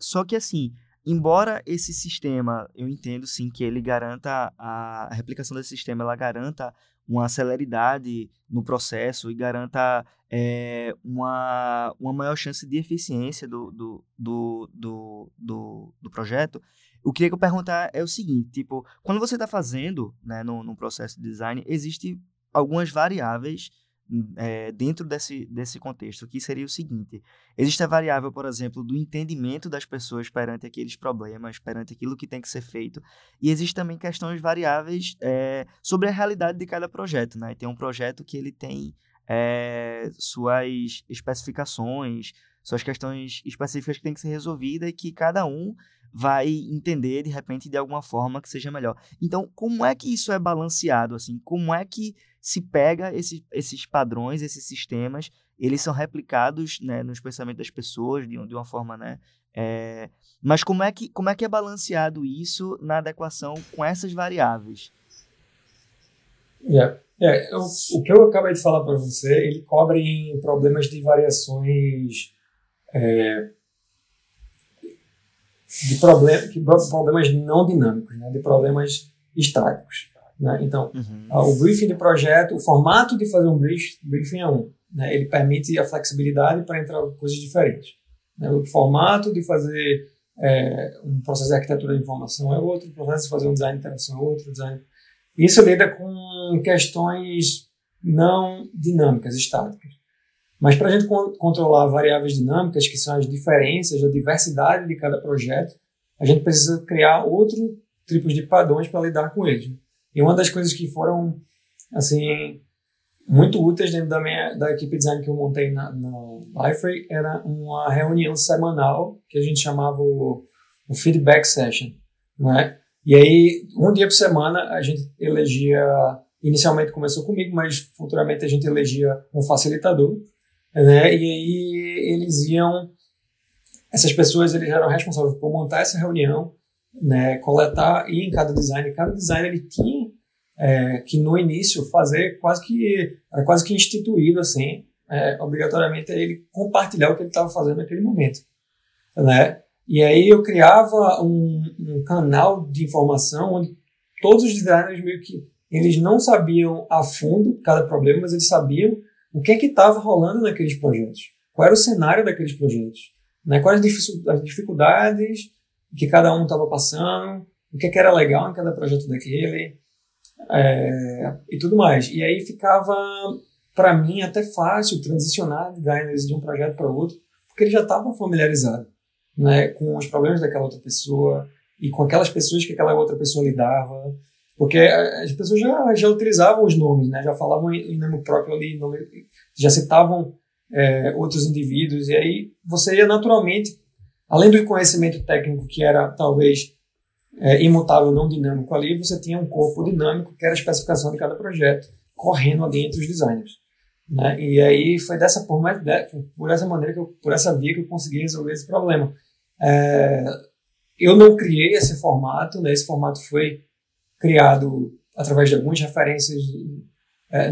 Só que, assim, embora esse sistema, eu entendo, sim, que ele garanta a replicação desse sistema, ela garanta uma celeridade no processo e garanta uma maior chance de eficiência do projeto. O que eu perguntar é o seguinte, tipo, quando você está fazendo, né, no processo de design, existem algumas variáveis dentro desse contexto, que seria o seguinte: existe a variável, por exemplo, do entendimento das pessoas perante aqueles problemas, perante aquilo que tem que ser feito, e existe também questões variáveis sobre a realidade de cada projeto, né? Tem um projeto que ele tem suas especificações, suas questões específicas que tem que ser resolvida e que cada um vai entender, de repente, de alguma forma que seja melhor. Então, como é que isso é balanceado, assim? Como é que se pega esses padrões, esses sistemas, eles são replicados, né, nos pensamentos das pessoas de uma forma, né? Mas como é que é balanceado isso na adequação com essas variáveis? O que eu acabei de falar para você, ele cobre problemas de variações, problemas não dinâmicos, né, de problemas estáticos. Né? Então, O briefing de projeto, o formato de fazer um briefing é um, né? Ele permite a flexibilidade para entrar coisas diferentes, né? O formato de fazer um processo de arquitetura de informação é outro, o processo de fazer um design de interação é outro, isso lida com questões não dinâmicas, estáticas. Mas para a gente controlar variáveis dinâmicas, que são as diferenças, a diversidade de cada projeto, a gente precisa criar outros tipos de padrões para lidar com eles. E uma das coisas que foram, assim, muito úteis dentro da equipe de design que eu montei na Liferay era uma reunião semanal que a gente chamava o feedback session, né? E aí, um dia por semana, a gente elegia, inicialmente começou comigo, mas futuramente a gente elegia um facilitador, né? E aí, essas pessoas, eles eram responsáveis por montar essa reunião, né, coletar, e em cada designer ele tinha que no início fazer quase que instituído, assim, obrigatoriamente ele compartilhar o que ele estava fazendo naquele momento, né? E aí eu criava um canal de informação onde todos os designers meio que, eles não sabiam a fundo cada problema, mas eles sabiam o que é que estava rolando naqueles projetos, qual era o cenário daqueles projetos, né? Quais as dificuldades que cada um estava passando, o que é que era legal em cada projeto daquele, e tudo mais. E aí ficava, para mim, até fácil transicionar designers de um projeto para outro, porque eles já estavam familiarizados, né, com os problemas daquela outra pessoa e com aquelas pessoas que aquela outra pessoa lidava, porque as pessoas já utilizavam os nomes, né, já falavam em nome próprio ali, já citavam outros indivíduos, e aí você ia naturalmente, além do conhecimento técnico que era talvez imutável, não dinâmico ali, você tinha um corpo dinâmico que era a especificação de cada projeto, correndo ali entre os designers, né? E aí foi por essa maneira, por essa via que eu consegui resolver esse problema. Eu não criei esse formato, né? Esse formato foi criado através de algumas referências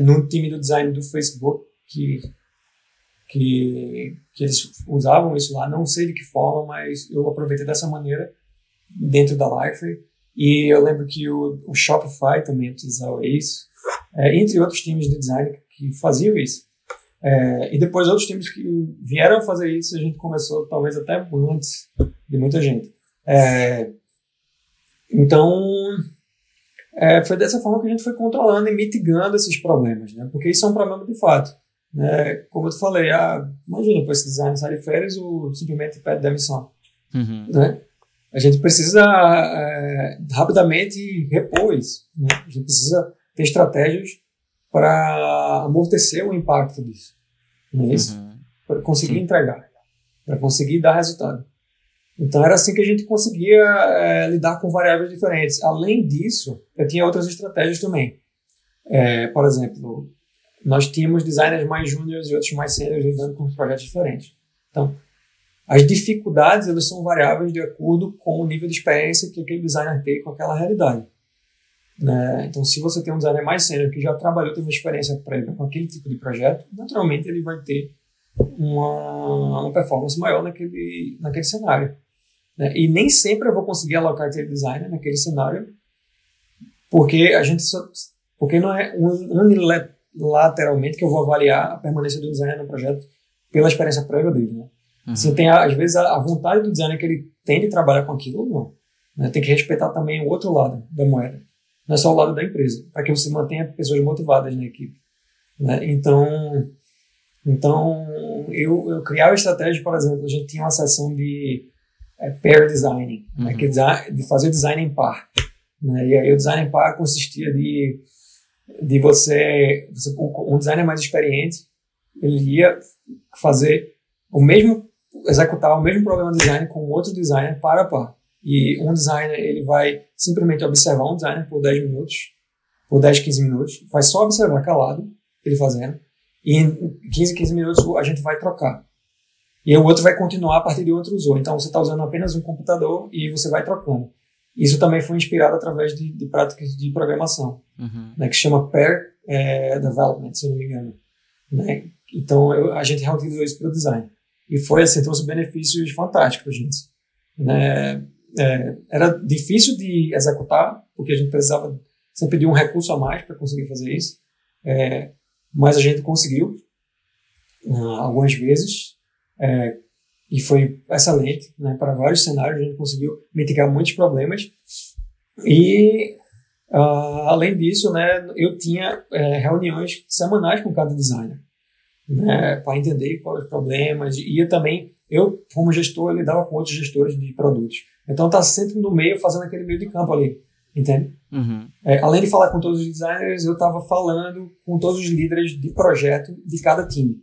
no time do design do Facebook, que eles usavam isso lá, não sei de que forma, mas eu aproveitei dessa maneira dentro da Liferay. E eu lembro que o Shopify também utilizava isso, entre outros times de design que faziam isso. E depois outros times que vieram fazer isso, a gente começou talvez até antes de muita gente. Então, foi dessa forma que a gente foi controlando e mitigando esses problemas, né? Porque isso é um problema de fato, né? Como eu te falei, imagina, para esse design sair de férias, o simplesmente pede demissão, né? A gente precisa rapidamente repor isso, né? A gente precisa ter estratégias para amortecer o impacto disso, não é isso? Para conseguir entregar, para conseguir dar resultado. Então era assim que a gente conseguia lidar com variáveis diferentes. Além disso, eu tinha outras estratégias também. Por exemplo, nós tínhamos designers mais júniores e outros mais sêniores lidando com projetos diferentes. Então, as dificuldades, elas são variáveis de acordo com o nível de experiência que aquele designer tem com aquela realidade, né? Então, se você tem um designer mais sênior que já trabalhou, teve uma experiência prévia com aquele tipo de projeto, naturalmente ele vai ter uma performance maior naquele cenário, né? E nem sempre eu vou conseguir alocar aquele designer naquele cenário, porque não é unilateralmente que eu vou avaliar a permanência do designer no projeto pela experiência prévia dele, né? Você tem, às vezes, a vontade do designer que ele tem de trabalhar com aquilo ou não, né? Tem que respeitar também o outro lado da moeda. Não é só o lado da empresa, para que você mantenha pessoas motivadas na equipe, né? Então eu criava estratégias, por exemplo, a gente tinha uma sessão de pair designing, né? Que de fazer design em par, né? E aí o design em par consistia de você... Um designer mais experiente, ele ia fazer executar o mesmo programa de design com outro designer par a par. E um designer, ele vai simplesmente observar um designer por 10 minutos, por 10, 15 minutos, vai só observar calado, ele fazendo, e em 15, 15 minutos a gente vai trocar. E o outro vai continuar a partir de outro usuário. Então você está usando apenas um computador e você vai trocando. Isso também foi inspirado através de práticas de programação, né, que se chama Pair Development, se eu não me engano, né? Então a gente reutilizou isso para o design. E foi assim, trouxe benefícios fantásticos, gente, né? Era difícil de executar, porque a gente precisava sempre de um recurso a mais para conseguir fazer isso, mas a gente conseguiu algumas vezes, e foi excelente, né? Para vários cenários a gente conseguiu mitigar muitos problemas. E além disso, né, eu tinha reuniões semanais com cada designer, né, para entender quais os problemas, e também, eu como gestor, eu lidava com outros gestores de produtos, então tá sempre no meio, fazendo aquele meio de campo ali, entende? Além de falar com todos os designers, eu estava falando com todos os líderes de projeto de cada time,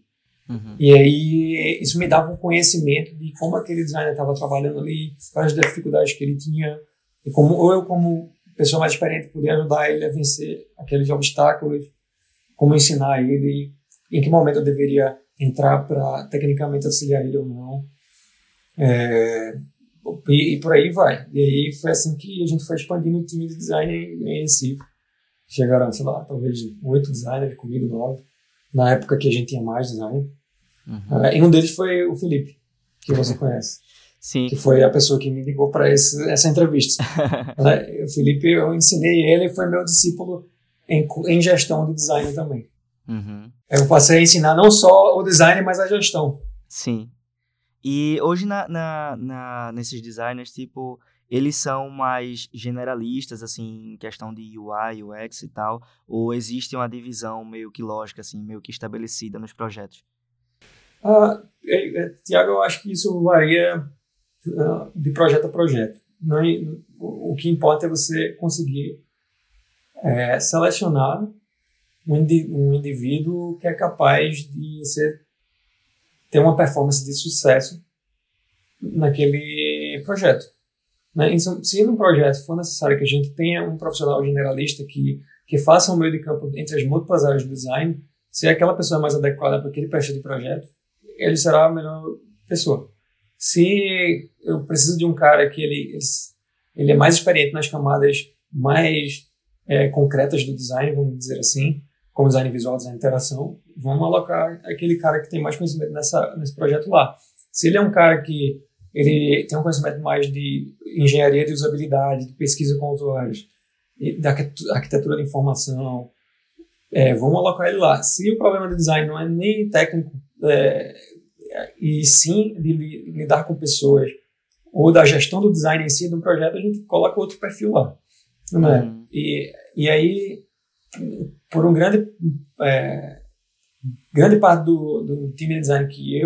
e aí isso me dava um conhecimento de como aquele designer estava trabalhando ali, quais as dificuldades que ele tinha, e como eu, como pessoa mais experiente, podia ajudar ele a vencer aqueles obstáculos, como ensinar ele, em que momento eu deveria entrar para tecnicamente auxiliar ele ou não, e por aí vai. E aí foi assim que a gente foi expandindo o time de design em Recife. Chegaram, sei lá, talvez 8 designers, comigo 9, na época que a gente tinha mais design. E um deles foi o Felipe, que você conhece. Sim. Que foi a pessoa que me ligou para essa entrevista. O Felipe, eu ensinei ele, foi meu discípulo em gestão de design também. Uhum. Eu passei a ensinar não só o design, mas a gestão. Sim. E hoje nesses designers, tipo, eles são mais generalistas, assim, em questão de UI, UX e tal? Ou existe uma divisão meio que lógica, assim, meio que estabelecida nos projetos? Tiago, eu acho que isso varia de projeto a projeto. O que importa é você conseguir selecionar um indivíduo que é capaz de ter uma performance de sucesso naquele projeto. Né? Então, se num projeto for necessário que a gente tenha um profissional generalista que faça um meio de campo entre as múltiplas áreas do design, se aquela pessoa é mais adequada para aquele perfil de projeto, ele será a melhor pessoa. Se eu preciso de um cara que ele é mais experiente nas camadas mais concretas do design, vamos dizer assim, como design visual, design de interação, vamos alocar aquele cara que tem mais conhecimento nesse projeto lá. Se ele é um cara que ele tem um conhecimento mais de engenharia de usabilidade, de pesquisa com usuários, da arquitetura de informação, vamos alocar ele lá. Se o problema de design não é nem técnico, e sim de lidar com pessoas, ou da gestão do design em si de um projeto, a gente coloca outro perfil lá. Não é? E aí, por um grande parte do time de design que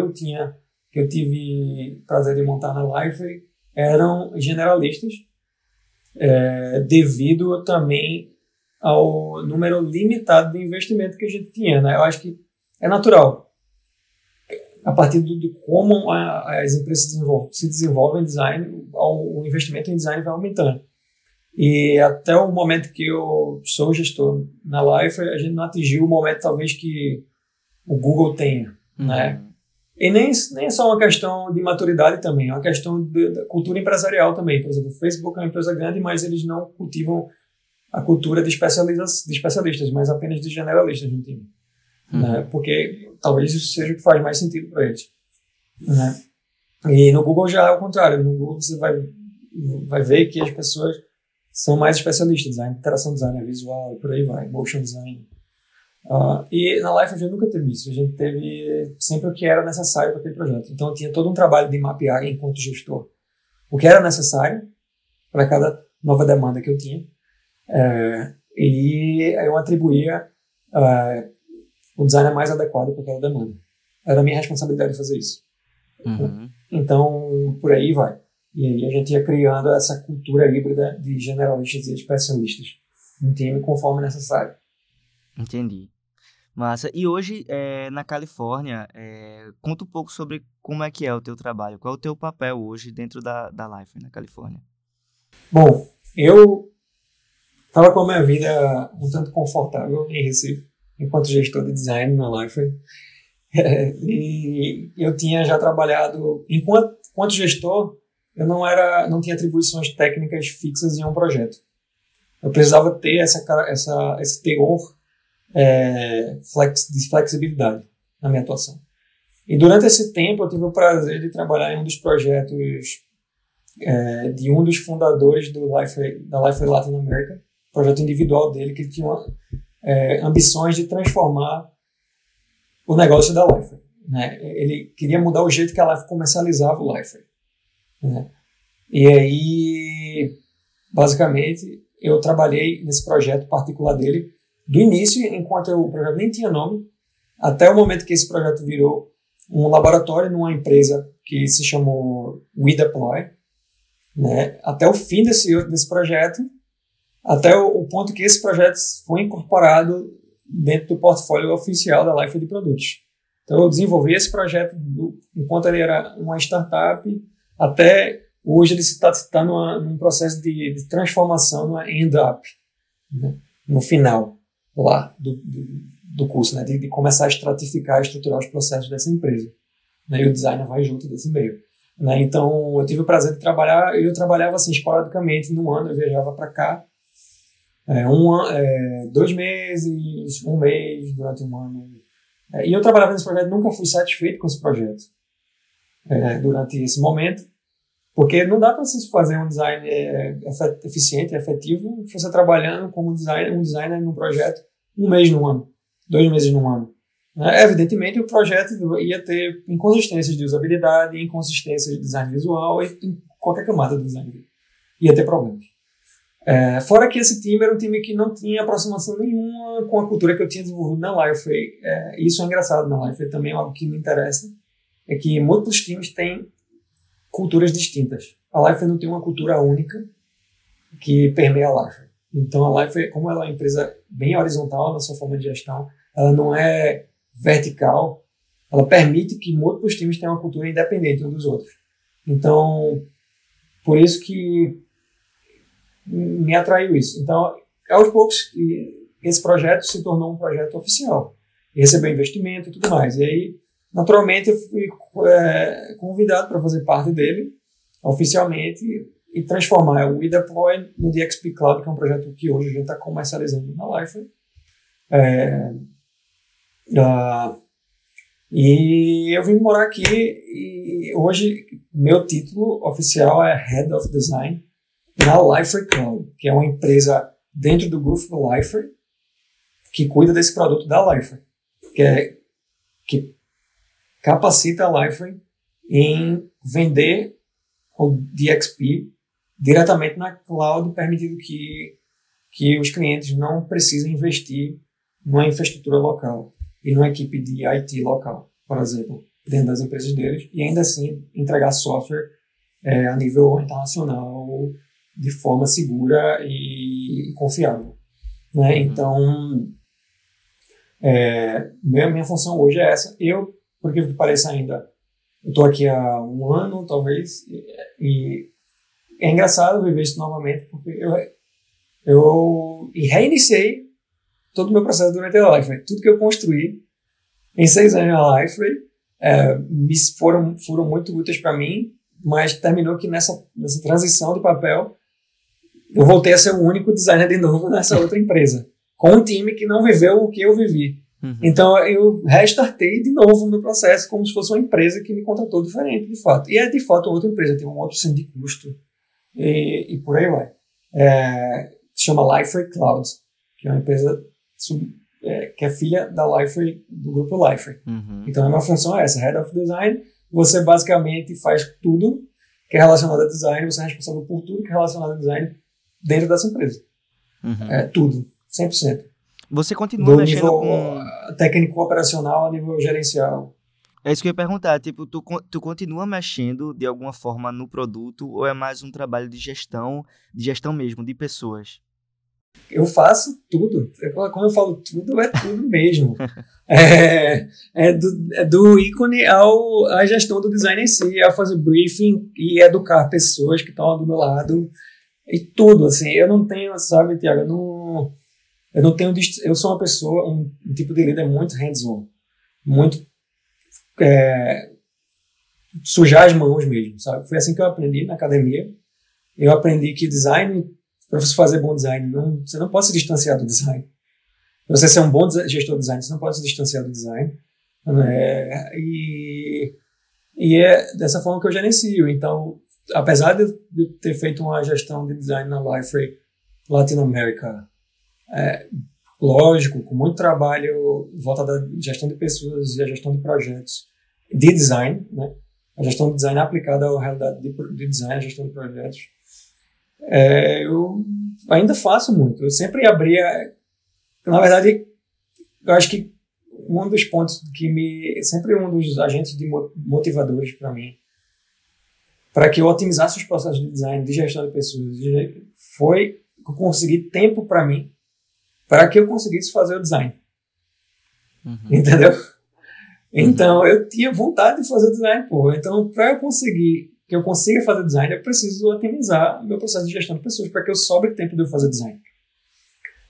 eu tive prazer de montar na Liferay, eram generalistas, devido também ao número limitado de investimento que a gente tinha. Né? Eu acho que é natural. A partir de como as empresas se desenvolvem em design, o investimento em design vai aumentando. E até o momento que eu sou gestor na Liferay, a gente não atingiu o momento, talvez, que o Google tenha. Uhum. Né? E nem é só uma questão de maturidade também, é uma questão da cultura empresarial também. Por exemplo, o Facebook é uma empresa grande, mas eles não cultivam a cultura de especialistas, mas apenas de generalistas no time. Uhum. Né? Porque talvez isso seja o que faz mais sentido para eles. Né? E no Google já é o contrário. No Google você vai ver que as pessoas são mais especialistas, design, interação, design visual, por aí vai, motion design. E na Liferay a gente nunca teve isso, a gente teve sempre o que era necessário para aquele projeto. Então eu tinha todo um trabalho de mapear enquanto gestor o que era necessário para cada nova demanda que eu tinha. E eu atribuía o design mais adequado para aquela demanda. Era a minha responsabilidade fazer isso. Uhum. Então, por aí vai. E aí a gente ia criando essa cultura híbrida de generalistas e especialistas no time conforme necessário. Entendi. Massa. E hoje, na Califórnia, conta um pouco sobre como é que é o teu trabalho. Qual é o teu papel hoje dentro da Liferay na Califórnia? Bom, eu estava com a minha vida um tanto confortável em Recife, enquanto gestor de design na Liferay. E eu tinha já trabalhado... Enquanto gestor, eu não tinha atribuições técnicas fixas em um projeto. Eu precisava ter esse teor de flexibilidade na minha atuação. E durante esse tempo eu tive o prazer de trabalhar em um dos projetos de um dos fundadores da Liferay Latin America, projeto individual dele que tinha ambições de transformar o negócio da Liferay. Né? Ele queria mudar o jeito que a Liferay comercializava o Liferay. Né? E aí, basicamente, eu trabalhei nesse projeto particular dele do início, enquanto o projeto nem tinha nome, até o momento que esse projeto virou um laboratório numa empresa que se chamou WeDeploy, né? Até o fim desse projeto, até o ponto que esse projeto foi incorporado dentro do portfólio oficial da Liferay de produtos. Então eu desenvolvi esse projeto enquanto ele era uma startup, até hoje ele está num processo de transformação, numa end-up, né? No final lá do curso, né? De começar a estratificar e estruturar os processos dessa empresa. Né? E o design vai junto desse meio. Né? Então, eu tive o prazer de trabalhar, eu trabalhava assim, esporadicamente, num ano eu viajava para cá, 2 meses, um mês, durante um ano. E eu trabalhava nesse projeto, nunca fui satisfeito com esse projeto. Durante esse momento, Porque não dá para você fazer um design eficiente, efetivo, se você trabalhando como designer, um designer num projeto um mês num ano, 2 meses num ano. Evidentemente, o projeto ia ter inconsistências de usabilidade, inconsistências de design visual e em qualquer camada do design ia ter problemas. Fora que esse time era um time que não tinha aproximação nenhuma com a cultura que eu tinha desenvolvido na Liferay. Isso é engraçado na Liferay, também é algo que me interessa, é que muitos times têm culturas distintas. A Liferay não tem uma cultura única que permeia a Liferay. Então a Liferay, como ela é uma empresa bem horizontal na sua forma de gestão, ela não é vertical, ela permite que muitos times tenham uma cultura independente uns dos outros. Então, por isso que me atraiu isso. Então, aos poucos, esse projeto se tornou um projeto oficial. Recebeu investimento e tudo mais. E aí, naturalmente, eu fui convidado para fazer parte dele, oficialmente, e transformar o eDeploy no DXP Cloud, que é um projeto que hoje a gente está comercializando na Liferay. E eu vim morar aqui e hoje meu título oficial é Head of Design na Liferay Cloud, que é uma empresa dentro do grupo Liferay que cuida desse produto da Liferay, que capacita a Liferay em vender o DXP diretamente na cloud, permitindo que os clientes não precisem investir numa infraestrutura local e numa equipe de IT local, por exemplo, dentro das empresas deles, e ainda assim entregar software a nível internacional de forma segura e confiável, né? Então, minha função hoje é essa. Eu, por que pareça ainda, eu tô aqui há um ano, talvez, e é engraçado viver isso novamente, porque eu reiniciei todo o meu processo durante a Liferay. Tudo que eu construí em 6 anos na Liferay foram muito úteis para mim, mas terminou que nessa transição de papel eu voltei a ser o único designer de novo nessa outra empresa, com um time que não viveu o que eu vivi. Uhum. Então eu restartei de novo o meu processo como se fosse uma empresa que me contratou diferente, de fato. E é de fato outra empresa, tem um outro centro de custo e por aí vai. Se chama Liferay Cloud, que é uma empresa que é filha da Liferay, do grupo Liferay. Uhum. Então a minha função é essa, Head of Design. Você basicamente faz tudo que é relacionado a design, você é responsável por tudo que é relacionado a design dentro dessa empresa. Uhum. Tudo, 100%. Você continua mexendo com... técnico operacional a nível gerencial. É isso que eu ia perguntar, tipo, tu continua mexendo de alguma forma no produto ou é mais um trabalho de gestão mesmo, de pessoas? Eu faço tudo. Quando eu falo tudo, é tudo mesmo. Do ícone à gestão do design em si, a fazer briefing e educar pessoas que estão do meu lado e tudo, assim. Eu não tenho, sabe, Tiago, eu não tenho... Eu sou uma pessoa, um tipo de líder muito hands-on, muito sujar as mãos mesmo, sabe? Foi assim que eu aprendi na academia. Eu aprendi que design... Para você fazer bom design, você não pode se distanciar do design. Para você ser um bom gestor de design, você não pode se distanciar do design. E é dessa forma que eu gerencio. Então, apesar de eu ter feito uma gestão de design na Liferay Latinoamérica, lógico, com muito trabalho voltado à gestão de pessoas e à gestão de projetos de design, né? A gestão de design aplicada à realidade de design, a gestão de projetos, eu ainda faço muito. Eu sempre abria... Na verdade, eu acho que um dos pontos que me... Sempre um dos agentes motivadores para mim, para que eu otimizasse os processos de design, de gestão de pessoas, foi conseguir tempo para mim, para que eu conseguisse fazer o design. Uhum. Entendeu? Então, eu tinha vontade de fazer o design, pô. Então, para eu conseguir... que eu consiga fazer design, eu preciso otimizar o meu processo de gestão de pessoas para que eu sobre tempo de eu fazer design.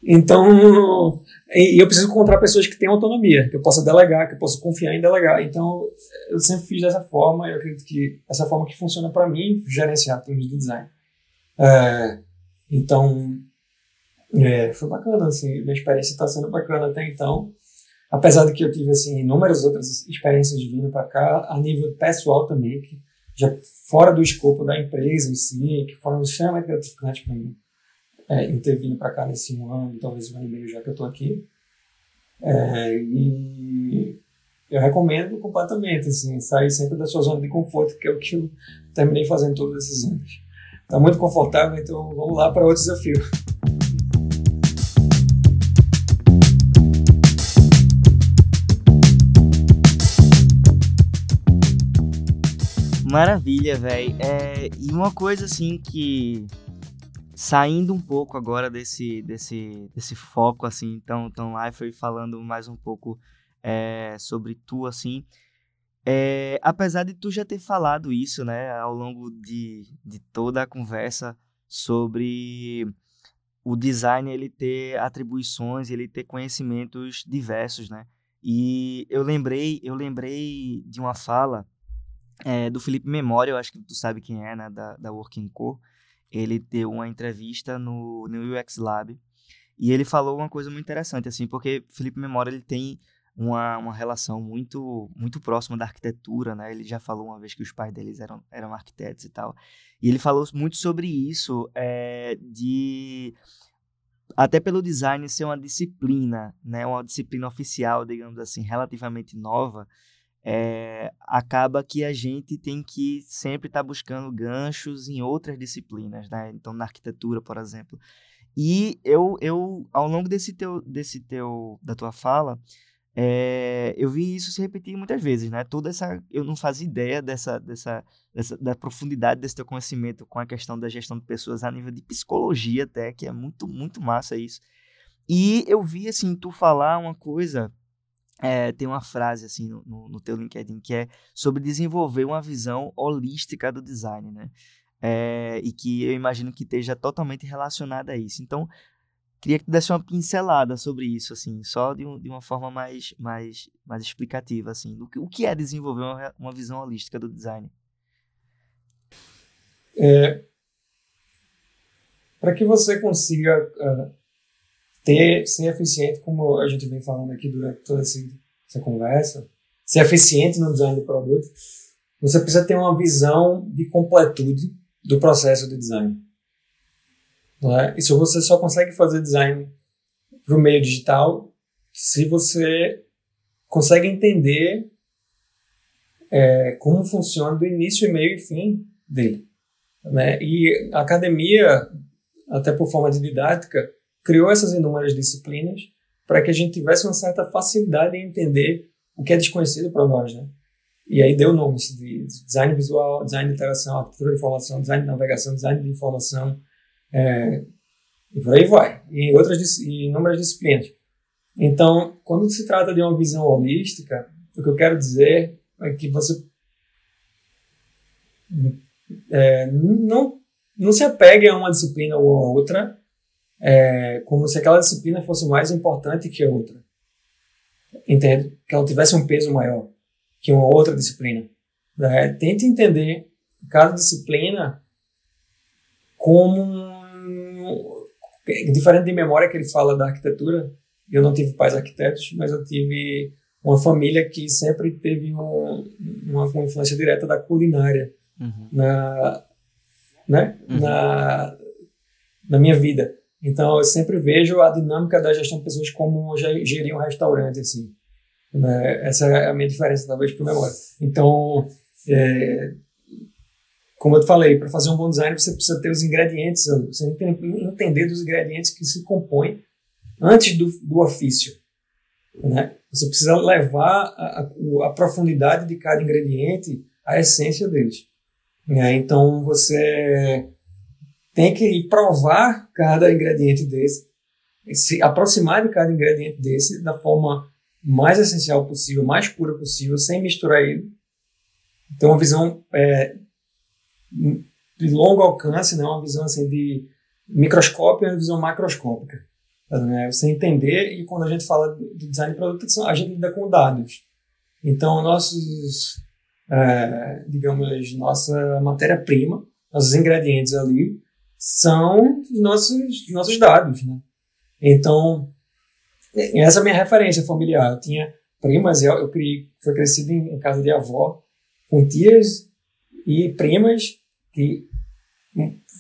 Então, e eu preciso encontrar pessoas que tenham autonomia, que eu possa delegar, que eu possa confiar em delegar. Então, eu sempre fiz dessa forma, eu acredito que essa forma que funciona para mim, gerenciar termos de design. Então, foi bacana, assim, minha experiência está sendo bacana até então, apesar de que eu tive, assim, inúmeras outras experiências vindo para cá, a nível pessoal também, que já fora do escopo da empresa em si, que foram extremamente gratificantes para mim. Eu ter vindo para cá nesse ano, talvez um ano e meio já que eu estou aqui. E eu recomendo completamente, assim, sair sempre da sua zona de conforto, que é o que eu terminei fazendo todos esses anos. Está muito confortável, então vamos lá para outro desafio. Maravilha, velho. E uma coisa assim que, saindo um pouco agora desse foco assim, então lá foi falando mais um pouco sobre tu assim, apesar de tu já ter falado isso, né, ao longo de toda a conversa sobre o design, ele ter atribuições, ele ter conhecimentos diversos, né? E eu lembrei de uma fala do Felipe Memória, eu acho que tu sabe quem é, né, da Working Co. Ele deu uma entrevista no UX Lab e ele falou uma coisa muito interessante, assim, porque Felipe Memória, ele tem uma relação muito, muito próxima da arquitetura, né? Ele já falou uma vez que os pais deles eram arquitetos e tal. E ele falou muito sobre isso, até pelo design ser uma disciplina, né? Uma disciplina oficial, digamos assim, relativamente nova, acaba que a gente tem que sempre estar buscando ganchos em outras disciplinas, né? Então, na arquitetura, por exemplo. E eu ao longo da tua fala, eu vi isso se repetir muitas vezes, né? Eu não fazia ideia da profundidade desse teu conhecimento com a questão da gestão de pessoas a nível de psicologia até, que é muito, muito massa isso. E eu vi, assim, tu falar uma coisa... tem uma frase assim no teu LinkedIn que é sobre desenvolver uma visão holística do design, né? E que eu imagino que esteja totalmente relacionada a isso. Então, queria que tu desse uma pincelada sobre isso, assim, só de uma forma mais explicativa, assim, o que é desenvolver uma visão holística do design? Para que você consiga... ser eficiente, como a gente vem falando aqui durante toda essa conversa, ser eficiente no design do produto, você precisa ter uma visão de completude do processo de design. Não é? Isso você só consegue fazer design para o meio digital se você consegue entender como funciona do início, meio e fim dele. Né? E a academia, até por forma de didática, criou essas inúmeras disciplinas para que a gente tivesse uma certa facilidade em entender o que é desconhecido para nós, né? E aí deu nomes de design visual, design de interação, arquitetura de informação, design de navegação, design de informação, e por aí vai, e inúmeras disciplinas. Então, quando se trata de uma visão holística, o que eu quero dizer é que você não se apegue a uma disciplina ou a outra, como se aquela disciplina fosse mais importante que a outra, entende? Que ela tivesse um peso maior que uma outra disciplina, né? Tente entender cada disciplina como, diferente de memória, que ele fala da arquitetura. Eu não tive pais arquitetos, mas eu tive uma família que sempre teve uma influência direta da culinária, uhum, uhum, na minha vida. Então, eu sempre vejo a dinâmica da gestão de pessoas como gerir um restaurante, assim, né? Essa é a minha diferença, talvez, por memória. Então, como eu te falei, para fazer um bom design, você precisa ter os ingredientes, você entender dos ingredientes que se compõem antes do ofício, né? Você precisa levar a profundidade de cada ingrediente à essência deles, né? Então, você... tem que provar cada ingrediente desse, se aproximar de cada ingrediente desse da forma mais essencial possível, mais pura possível, sem misturar ele. Então, uma visão de longo alcance, né? Uma visão assim, de microscópio, uma visão macroscópica. Né? Você entender, e quando a gente fala de design de produto, a gente lida com dados. Então, nossa matéria-prima, nossos ingredientes ali, são nossos dados, né? Então, essa é a minha referência familiar. Eu tinha primas, eu fui crescido em casa de avó, com tias e primas que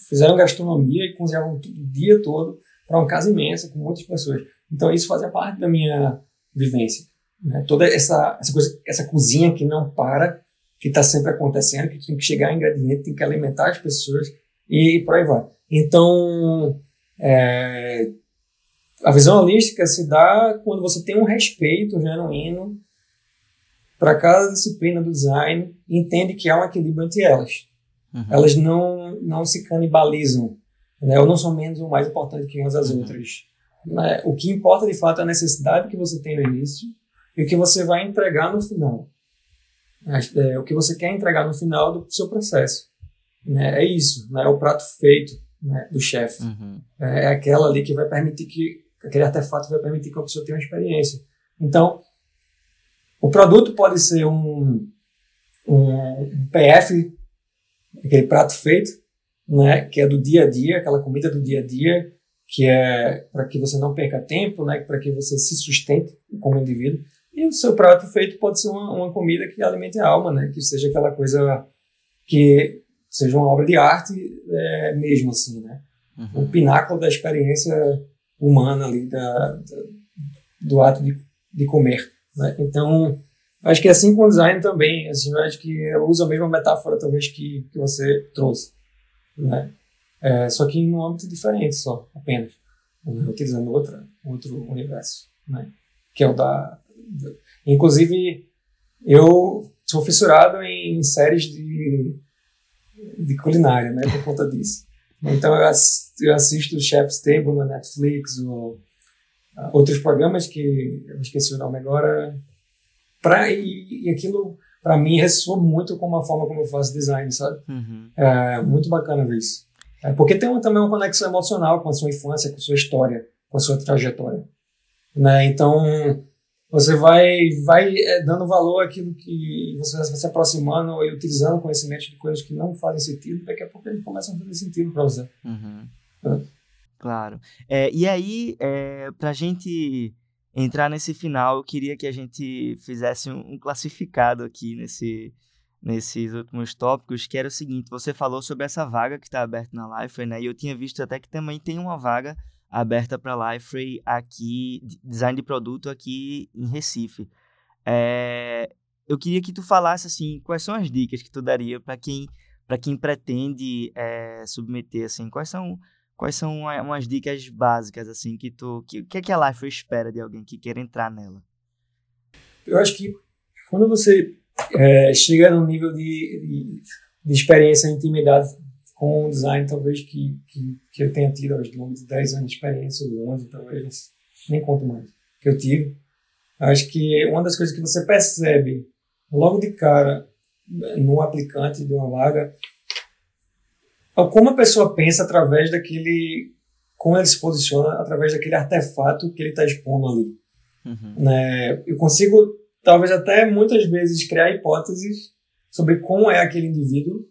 fizeram gastronomia e cozinhavam o dia todo para uma casa imensa, com muitas pessoas. Então isso fazia parte da minha vivência, né? Toda essa coisa, essa cozinha que não para, que está sempre acontecendo, que tem que chegar em ingrediente, tem que alimentar as pessoas e por aí vai. Então, a visão holística se dá quando você tem um respeito genuíno para cada disciplina do design e entende que há um equilíbrio entre elas. Uhum. Elas não se canibalizam, né? Ou não são menos ou mais importantes que umas das outras. Né? O que importa, de fato, é a necessidade que você tem no início e o que você vai entregar no final. O que você quer entregar no final do seu processo. Né? É isso, né? É o prato feito, né, do chefe. Uhum. É aquela ali que vai permitir que... Aquele artefato vai permitir que a pessoa tenha uma experiência. Então, o produto pode ser um PF, aquele prato feito, né, que é do dia a dia, aquela comida do dia a dia, que é para que você não perca tempo, né, para que você se sustente como indivíduo. E o seu prato feito pode ser uma comida que alimente a alma, né, que seja aquela coisa que seja uma obra de arte mesmo, assim, né? Uhum. O pináculo da experiência humana ali, do ato de comer, né? Então, acho que é assim com o design também, assim, acho que eu uso a mesma metáfora talvez que você trouxe, né? Só que em um âmbito diferente só, apenas, utilizando outro universo, né? Que é o inclusive, eu sou fissurado em séries de culinária, né, por conta disso. Então eu assisto Chef's Table na Netflix ou outros programas que eu esqueci o nome agora, e aquilo para mim ressoou muito com a forma como eu faço design, sabe? Uhum. Muito bacana ver isso, porque tem também uma conexão emocional com a sua infância, com a sua história, com a sua trajetória, né? Então você vai dando valor àquilo que você vai se aproximando e utilizando conhecimento de coisas que não fazem sentido, daqui a pouco eles começam a fazer sentido para você. Uhum. Claro. E aí, para a gente entrar nesse final, eu queria que a gente fizesse um classificado aqui nesses últimos tópicos, que era o seguinte: você falou sobre essa vaga que está aberta na Liferay, né? E eu tinha visto até que também tem uma vaga aberta para a Liferay aqui, design de produto aqui em Recife. Eu queria que tu falasse, assim, quais são as dicas que tu daria para quem pretende submeter, assim, quais são umas dicas básicas, assim, que tu... que é que a Liferay espera de alguém que queira entrar nela? Eu acho que quando você chega num nível de experiência e intimidade com o design, talvez, que eu tenha tido aos longos de 10 anos de experiência, ou 11, talvez, nem conto mais, que eu tive. Acho que uma das coisas que você percebe logo de cara no aplicante de uma vaga é como a pessoa pensa através daquele... como ele se posiciona através daquele artefato que ele está expondo ali. Uhum. Né? Eu consigo, talvez até muitas vezes, criar hipóteses sobre como é aquele indivíduo,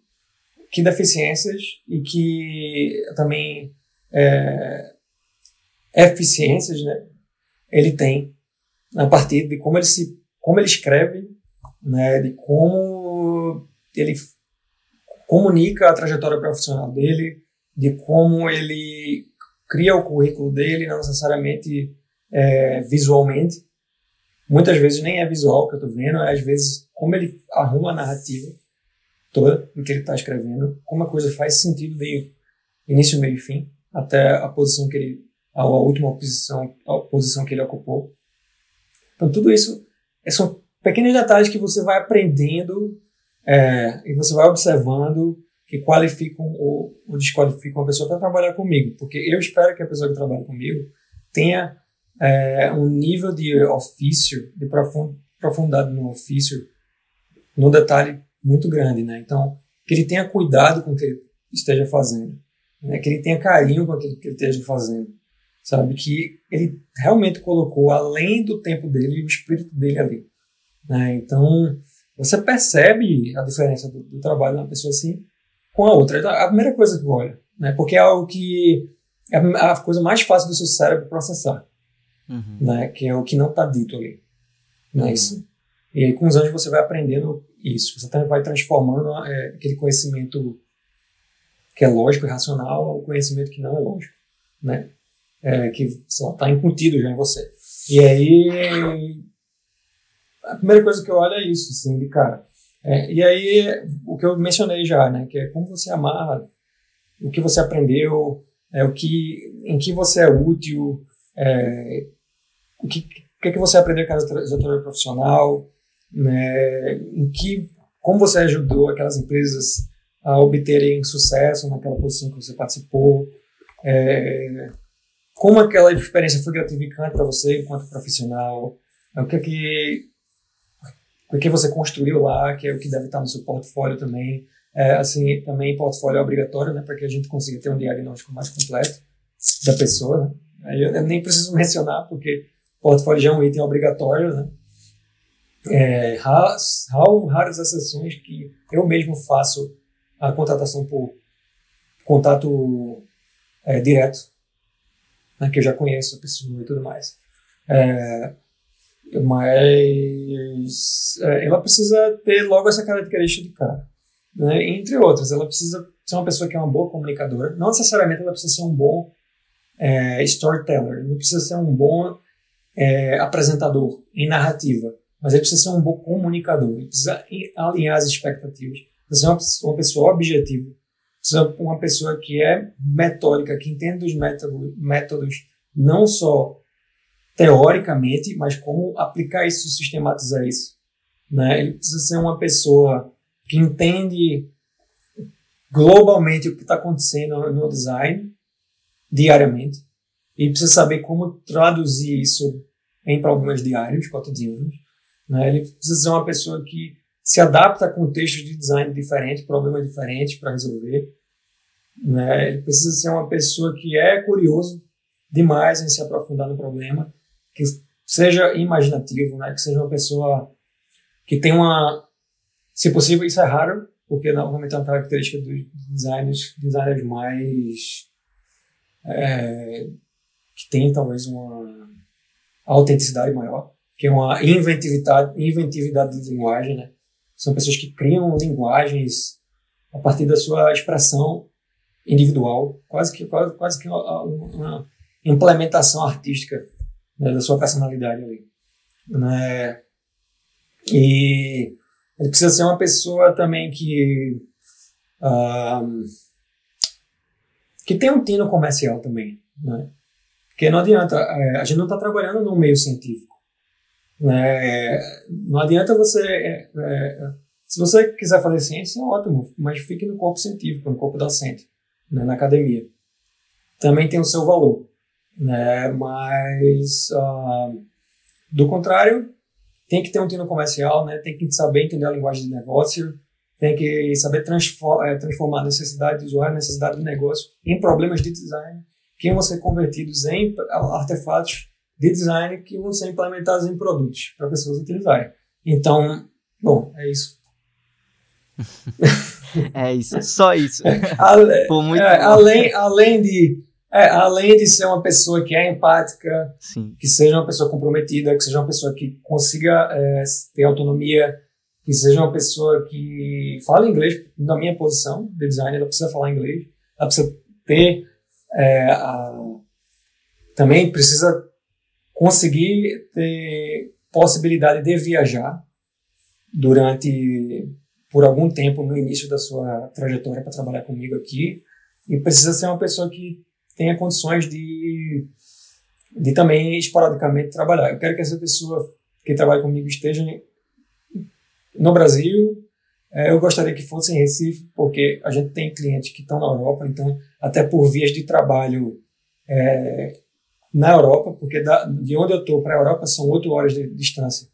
que deficiências e que também eficiências, né, ele tem a partir de como ele escreve, né, de como ele comunica a trajetória profissional dele, de como ele cria o currículo dele, não necessariamente visualmente. Muitas vezes nem é visual que eu estou vendo, às vezes como ele arruma a narrativa toda do que ele está escrevendo, como a coisa faz sentido de início, meio e fim, até a posição que ele... a última posição, a posição que ele ocupou. Então, tudo isso são pequenos detalhes que você vai aprendendo e você vai observando, que qualificam ou desqualificam a pessoa para trabalhar comigo, porque eu espero que a pessoa que trabalha comigo tenha um nível de ofício, de profundidade no ofício, no detalhe muito grande, né? Então, que ele tenha cuidado com o que ele esteja fazendo, né? Que ele tenha carinho com aquilo que ele esteja fazendo, sabe? Que ele realmente colocou, além do tempo dele, o espírito dele ali, né? Então, você percebe a diferença do trabalho de uma pessoa assim com a outra. A primeira coisa que olha, né? Porque é algo que é a coisa mais fácil do seu cérebro processar, uhum, né? Que é o que não está dito ali, né? Uhum. Isso E aí, com os anos, você vai aprendendo isso. Você vai transformando aquele conhecimento que é lógico e racional ao conhecimento que não é lógico, né? Que, sei lá, está incutido já em você. E aí, a primeira coisa que eu olho é isso, assim, de cara. E aí, o que eu mencionei já, né? Que é como você amarra o que você aprendeu, em que você é útil, o que você aprendeu com a trajetória profissional, né, como você ajudou aquelas empresas a obterem sucesso naquela posição que você participou, como aquela experiência foi gratificante para você enquanto profissional, o que você construiu lá, que é o que deve estar no seu portfólio também. Assim, também portfólio é obrigatório, né, para que a gente consiga ter um diagnóstico mais completo da pessoa, né? Eu nem preciso mencionar, porque portfólio já é um item obrigatório, né? Raras exceções que eu mesmo faço a contratação por contato direto, né, que eu já conheço a pessoa e tudo mais. Mas ela precisa ter logo essa característica de cara, né? Entre outras, ela precisa ser uma pessoa que é uma boa comunicadora. Não necessariamente ela precisa ser um bom storyteller, não precisa ser um bom apresentador em narrativa, mas ele precisa ser um bom comunicador, ele precisa alinhar as expectativas, precisa ser uma pessoa objetiva, precisa ser uma pessoa que é metódica, que entende os métodos, não só teoricamente, mas como aplicar isso, sistematizar isso, né? Ele precisa ser uma pessoa que entende globalmente o que está acontecendo no design diariamente e precisa saber como traduzir isso em problemas diários, cotidianos, né? Ele precisa ser uma pessoa que se adapta a contextos de design diferentes, problemas diferentes para resolver, né? Ele precisa ser uma pessoa que é curioso demais em se aprofundar no problema, que seja imaginativo, né? Que seja uma pessoa que tem uma... Se possível, isso é raro, porque normalmente é uma característica dos designers mais... que tem talvez uma autenticidade maior, que é uma inventividade de linguagem, né? São pessoas que criam linguagens a partir da sua expressão individual, quase que uma implementação artística, né, da sua personalidade ali, né? E ele precisa ser uma pessoa também que tem um tino comercial também, né? Porque não adianta, a gente não está trabalhando num meio científico, né? Não adianta você, se você quiser fazer ciência, ótimo, mas fique no corpo científico, no corpo docente, né? Na academia. Também tem o seu valor, né? Mas, do contrário, tem que ter um tino comercial, né? Tem que saber entender a linguagem de negócio, tem que saber transformar a necessidade do usuário, a necessidade do negócio em problemas de design que vão ser convertidos em artefatos de design que vão ser implementados em produtos para pessoas utilizarem. Então, bom, é isso. É isso, só isso. Além de ser uma pessoa que é empática, sim, que seja uma pessoa comprometida, que seja uma pessoa que consiga ter autonomia, que seja uma pessoa que fala inglês. Na minha posição de designer, ela precisa falar inglês, ela precisa ter, também precisa conseguir ter possibilidade de viajar por algum tempo no início da sua trajetória para trabalhar comigo aqui, e precisa ser uma pessoa que tenha condições de também esporadicamente trabalhar. Eu quero que essa pessoa que trabalha comigo esteja no Brasil. Eu gostaria que fosse em Recife, porque a gente tem clientes que estão na Europa, então até por vias de trabalho na Europa, porque de onde eu estou para a Europa são 8 horas de distância.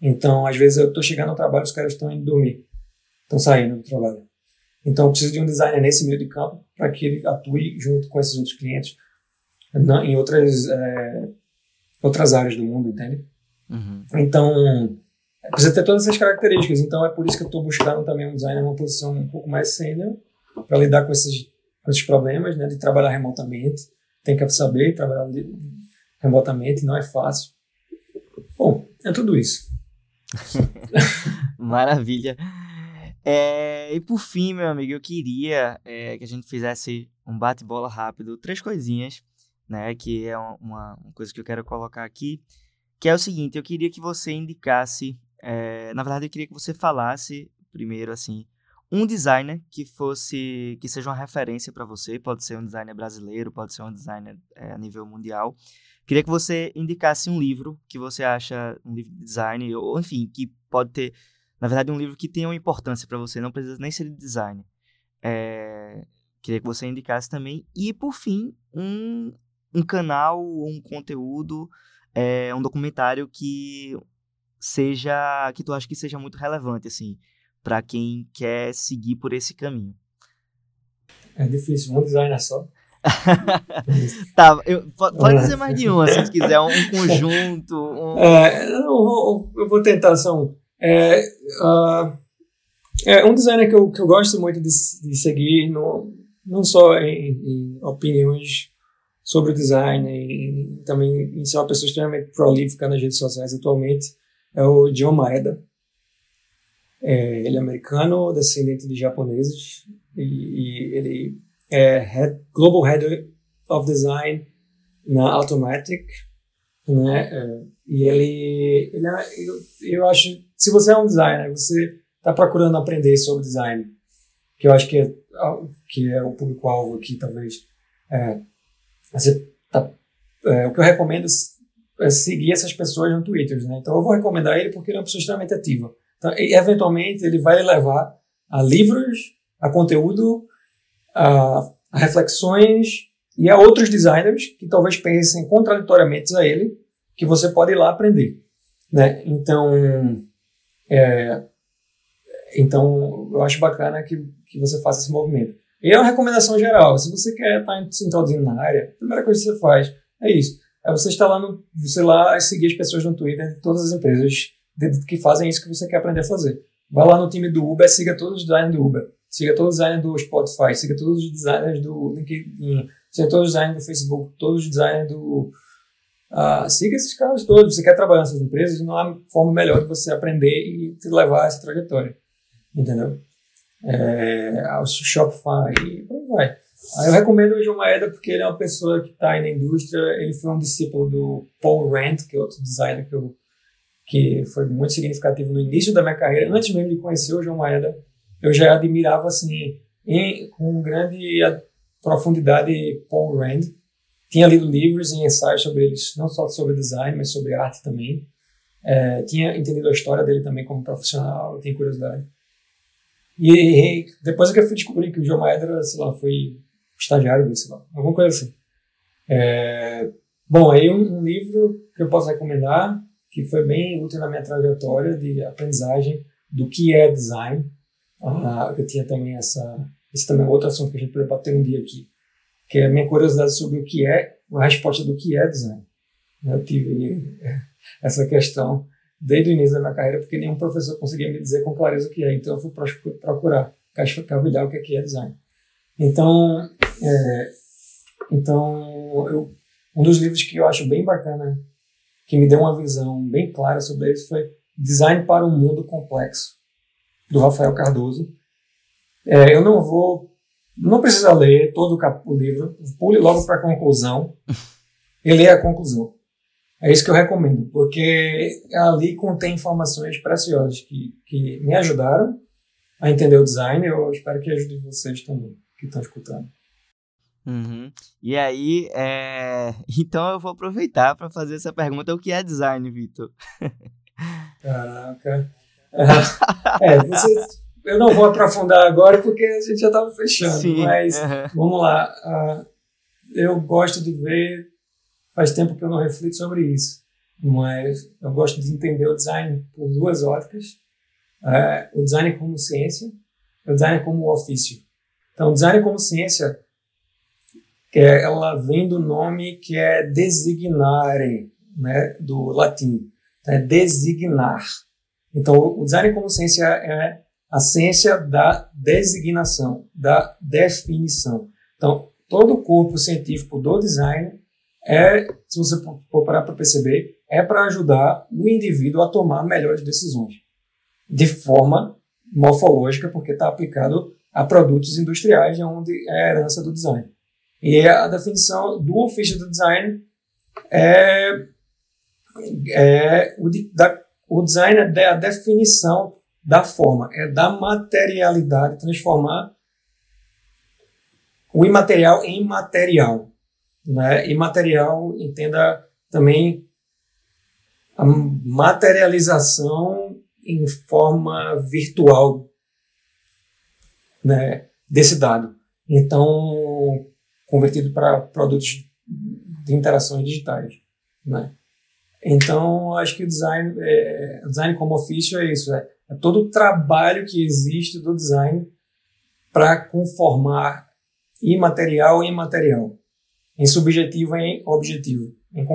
Então, às vezes eu estou chegando ao trabalho, os caras estão indo dormir, estão saindo do trabalho. Então, eu preciso de um designer nesse meio de campo para que ele atue junto com esses outros clientes em outras áreas do mundo, entende? Uhum. Então... precisa ter todas essas características, então é por isso que eu estou buscando também um designer numa posição um pouco mais sênior, para lidar com esses problemas, né, de trabalhar remotamente. Tem que saber trabalhar remotamente, não é fácil. Bom, é tudo isso. Maravilha. E por fim, meu amigo, eu queria que a gente fizesse um bate-bola rápido, três coisinhas, né? Que é uma coisa que eu quero colocar aqui, que é o seguinte: eu queria que você indicasse, na verdade eu queria que você falasse primeiro, assim, um designer que seja uma referência para você. Pode ser um designer brasileiro, pode ser um designer a nível mundial. Queria que você indicasse um livro que você acha, um livro de design, ou enfim, que pode ter, na verdade, um livro que tenha uma importância para você, não precisa nem ser de design. Queria que você indicasse também. E, por fim, um canal, um conteúdo, um documentário que tu acha que seja muito relevante, assim, para quem quer seguir por esse caminho. É difícil, um designer só. Tá, pode dizer mais de uma, se quiser, um conjunto. Eu vou tentar só um. Um designer que eu gosto muito de seguir, não só em opiniões sobre o design, também em ser uma pessoa extremamente prolífica nas redes sociais atualmente, é o John Maeda. Ele é americano, descendente de japoneses, e ele é Global Head of Design na Automatic, né? E ele eu acho, se você é um designer, você está procurando aprender sobre design, que eu acho que é o público-alvo aqui, talvez. O que eu recomendo é seguir essas pessoas no Twitter, né? Então eu vou recomendar ele porque ele é uma pessoa extremamente ativa. Então, eventualmente, ele vai levar a livros, a conteúdo, a reflexões e a outros designers que talvez pensem contraditoriamente a ele, que você pode ir lá aprender, né? Então, eu acho bacana que você faça esse movimento. E é uma recomendação geral. Se você quer estar se introduzindo na área, a primeira coisa que você faz é isso. É você estar lá, seguir as pessoas no Twitter de todas as empresas que fazem isso que você quer aprender a fazer. Vai lá no time do Uber, siga todos os designers do Uber, siga todos os designers do Spotify, siga todos os designers do LinkedIn, siga todos os designers do Facebook, todos os designers do... siga esses caras todos. Você quer trabalhar nessas empresas, não há forma melhor de você aprender e te levar a essa trajetória. Entendeu? O Shopify e por aí vai. Eu recomendo o John Maeda porque ele é uma pessoa que está aí na indústria. Ele foi um discípulo do Paul Rand, que é outro designer que foi muito significativo no início da minha carreira. Antes mesmo de conhecer o John Maeda, eu já admirava, assim, com grande profundidade, Paul Rand. Tinha lido livros e ensaios sobre eles, não só sobre design, mas sobre arte também. Tinha entendido a história dele também como profissional, eu tenho curiosidade. E depois que eu fui descobrir que o John Maeda, foi estagiário dele, alguma coisa assim. Bom, aí um livro que eu posso recomendar, que foi bem útil na minha trajetória de aprendizagem do que é design. Eu tinha também esse também é outro assunto que a gente pode ter um dia aqui, que é a minha curiosidade sobre o que é, a resposta do que é design. Eu tive essa questão desde o início da minha carreira, porque nenhum professor conseguia me dizer com clareza o que é, então eu fui procurar, cavilhar o que é design. Então, um dos livros que eu acho bem bacana, que me deu uma visão bem clara sobre isso, foi Design para um Mundo Complexo, do Rafael Cardoso. Não precisa ler todo o livro, pule logo para a conclusão e leia a conclusão. É isso que eu recomendo, porque ali contém informações preciosas que me ajudaram a entender o design. Eu espero que ajude vocês também, que estão escutando. Uhum. E aí, então eu vou aproveitar para fazer essa pergunta: o que é design, Vitor? Caraca. Eu não vou aprofundar agora porque a gente já estava fechando. Sim, mas vamos lá. Eu gosto de ver, faz tempo que eu não reflito sobre isso, mas eu gosto de entender o design por duas óticas. O design como ciência e o design como ofício. Então, o design como ciência, ela vem do nome que é designare, né, do latim. É designar. Então, o design como ciência é a ciência da designação, da definição. Então, todo o corpo científico do design se você for parar para perceber, é para ajudar o indivíduo a tomar melhores decisões, de forma morfológica, porque está aplicado a produtos industriais, onde é a herança do design. E a definição do ofício do design o design é a definição da forma, é da materialidade, transformar o imaterial em material, né? E material, entenda também a materialização em forma virtual, né, desse dado. Então, convertido para produtos de interações digitais, né? Então, acho que o design como ofício é isso, é todo o trabalho que existe do design para conformar imaterial em material, em subjetivo em objetivo, em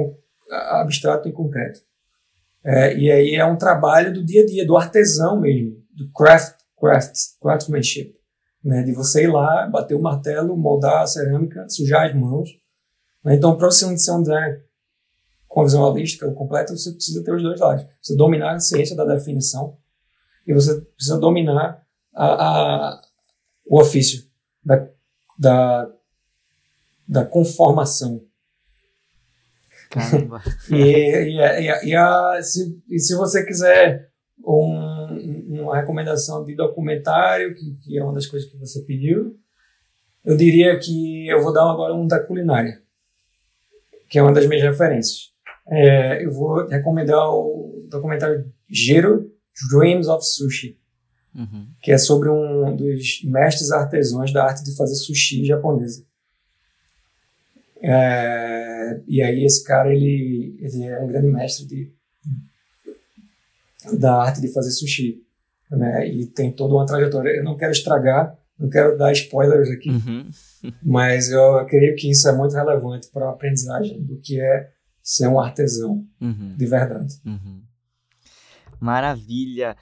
abstrato em concreto. E aí é um trabalho do dia a dia, do artesão mesmo, do craftsmanship, né? De você ir lá, bater o martelo, moldar a cerâmica, sujar as mãos, né? Então, para você ser um designer com a visão holística completa, você precisa ter os dois lados. Você dominar a ciência da definição e você precisa dominar o ofício da conformação. Caramba. Se você quiser uma recomendação de documentário, que é uma das coisas que você pediu, eu diria que eu vou dar agora um da culinária, que é uma das minhas referências. Eu vou recomendar o documentário Jiro Dreams of Sushi, que é sobre um dos mestres artesãos da arte de fazer sushi japonesa. E aí esse cara, ele é um grande mestre da arte de fazer sushi, né? E tem toda uma trajetória. Eu não quero estragar, não quero dar spoilers aqui, mas eu creio que isso é muito relevante para a aprendizagem do que é ser um artesão de verdade. Maravilha.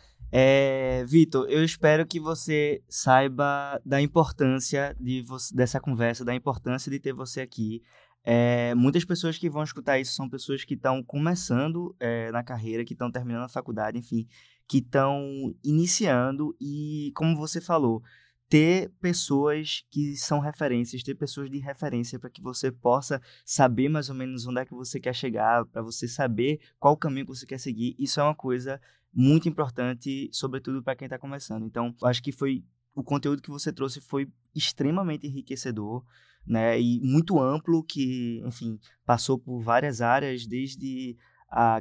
Vitor, eu espero que você saiba da importância dessa conversa, da importância de ter você aqui. Muitas pessoas que vão escutar isso são pessoas que estão começando na carreira, que estão terminando a faculdade, enfim, que estão iniciando, e como você falou, ter pessoas que são referências, ter pessoas de referência para que você possa saber mais ou menos onde é que você quer chegar, para você saber qual o caminho que você quer seguir. Isso é uma coisa muito importante, sobretudo para quem está começando. Então, acho que o conteúdo que você trouxe foi extremamente enriquecedor, né? E muito amplo, que, enfim, passou por várias áreas, desde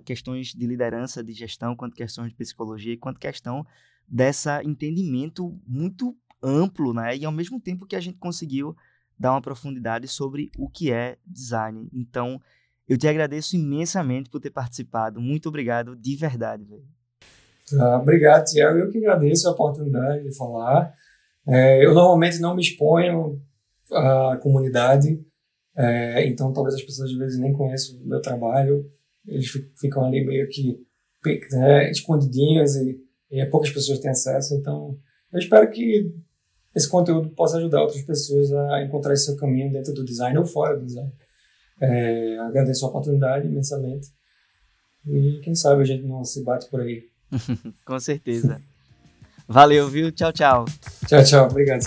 questões de liderança, de gestão, quanto questões de psicologia, quanto questão desse entendimento muito amplo, né? E ao mesmo tempo que a gente conseguiu dar uma profundidade sobre o que é design. Então, eu te agradeço imensamente por ter participado. Muito obrigado, de verdade, velho. Obrigado, Tiago. Eu que agradeço a oportunidade de falar. Eu normalmente não me exponho à comunidade, então talvez as pessoas às vezes nem conheçam o meu trabalho. Eles ficam ali meio que, né, escondidinhos, e poucas pessoas têm acesso. Então, eu espero que esse conteúdo possa ajudar outras pessoas a encontrar esse seu caminho dentro do design ou fora do design. Agradeço a oportunidade imensamente. E quem sabe a gente não se bate por aí. Com certeza. Valeu, viu? Tchau, tchau. Tchau, tchau. Obrigado.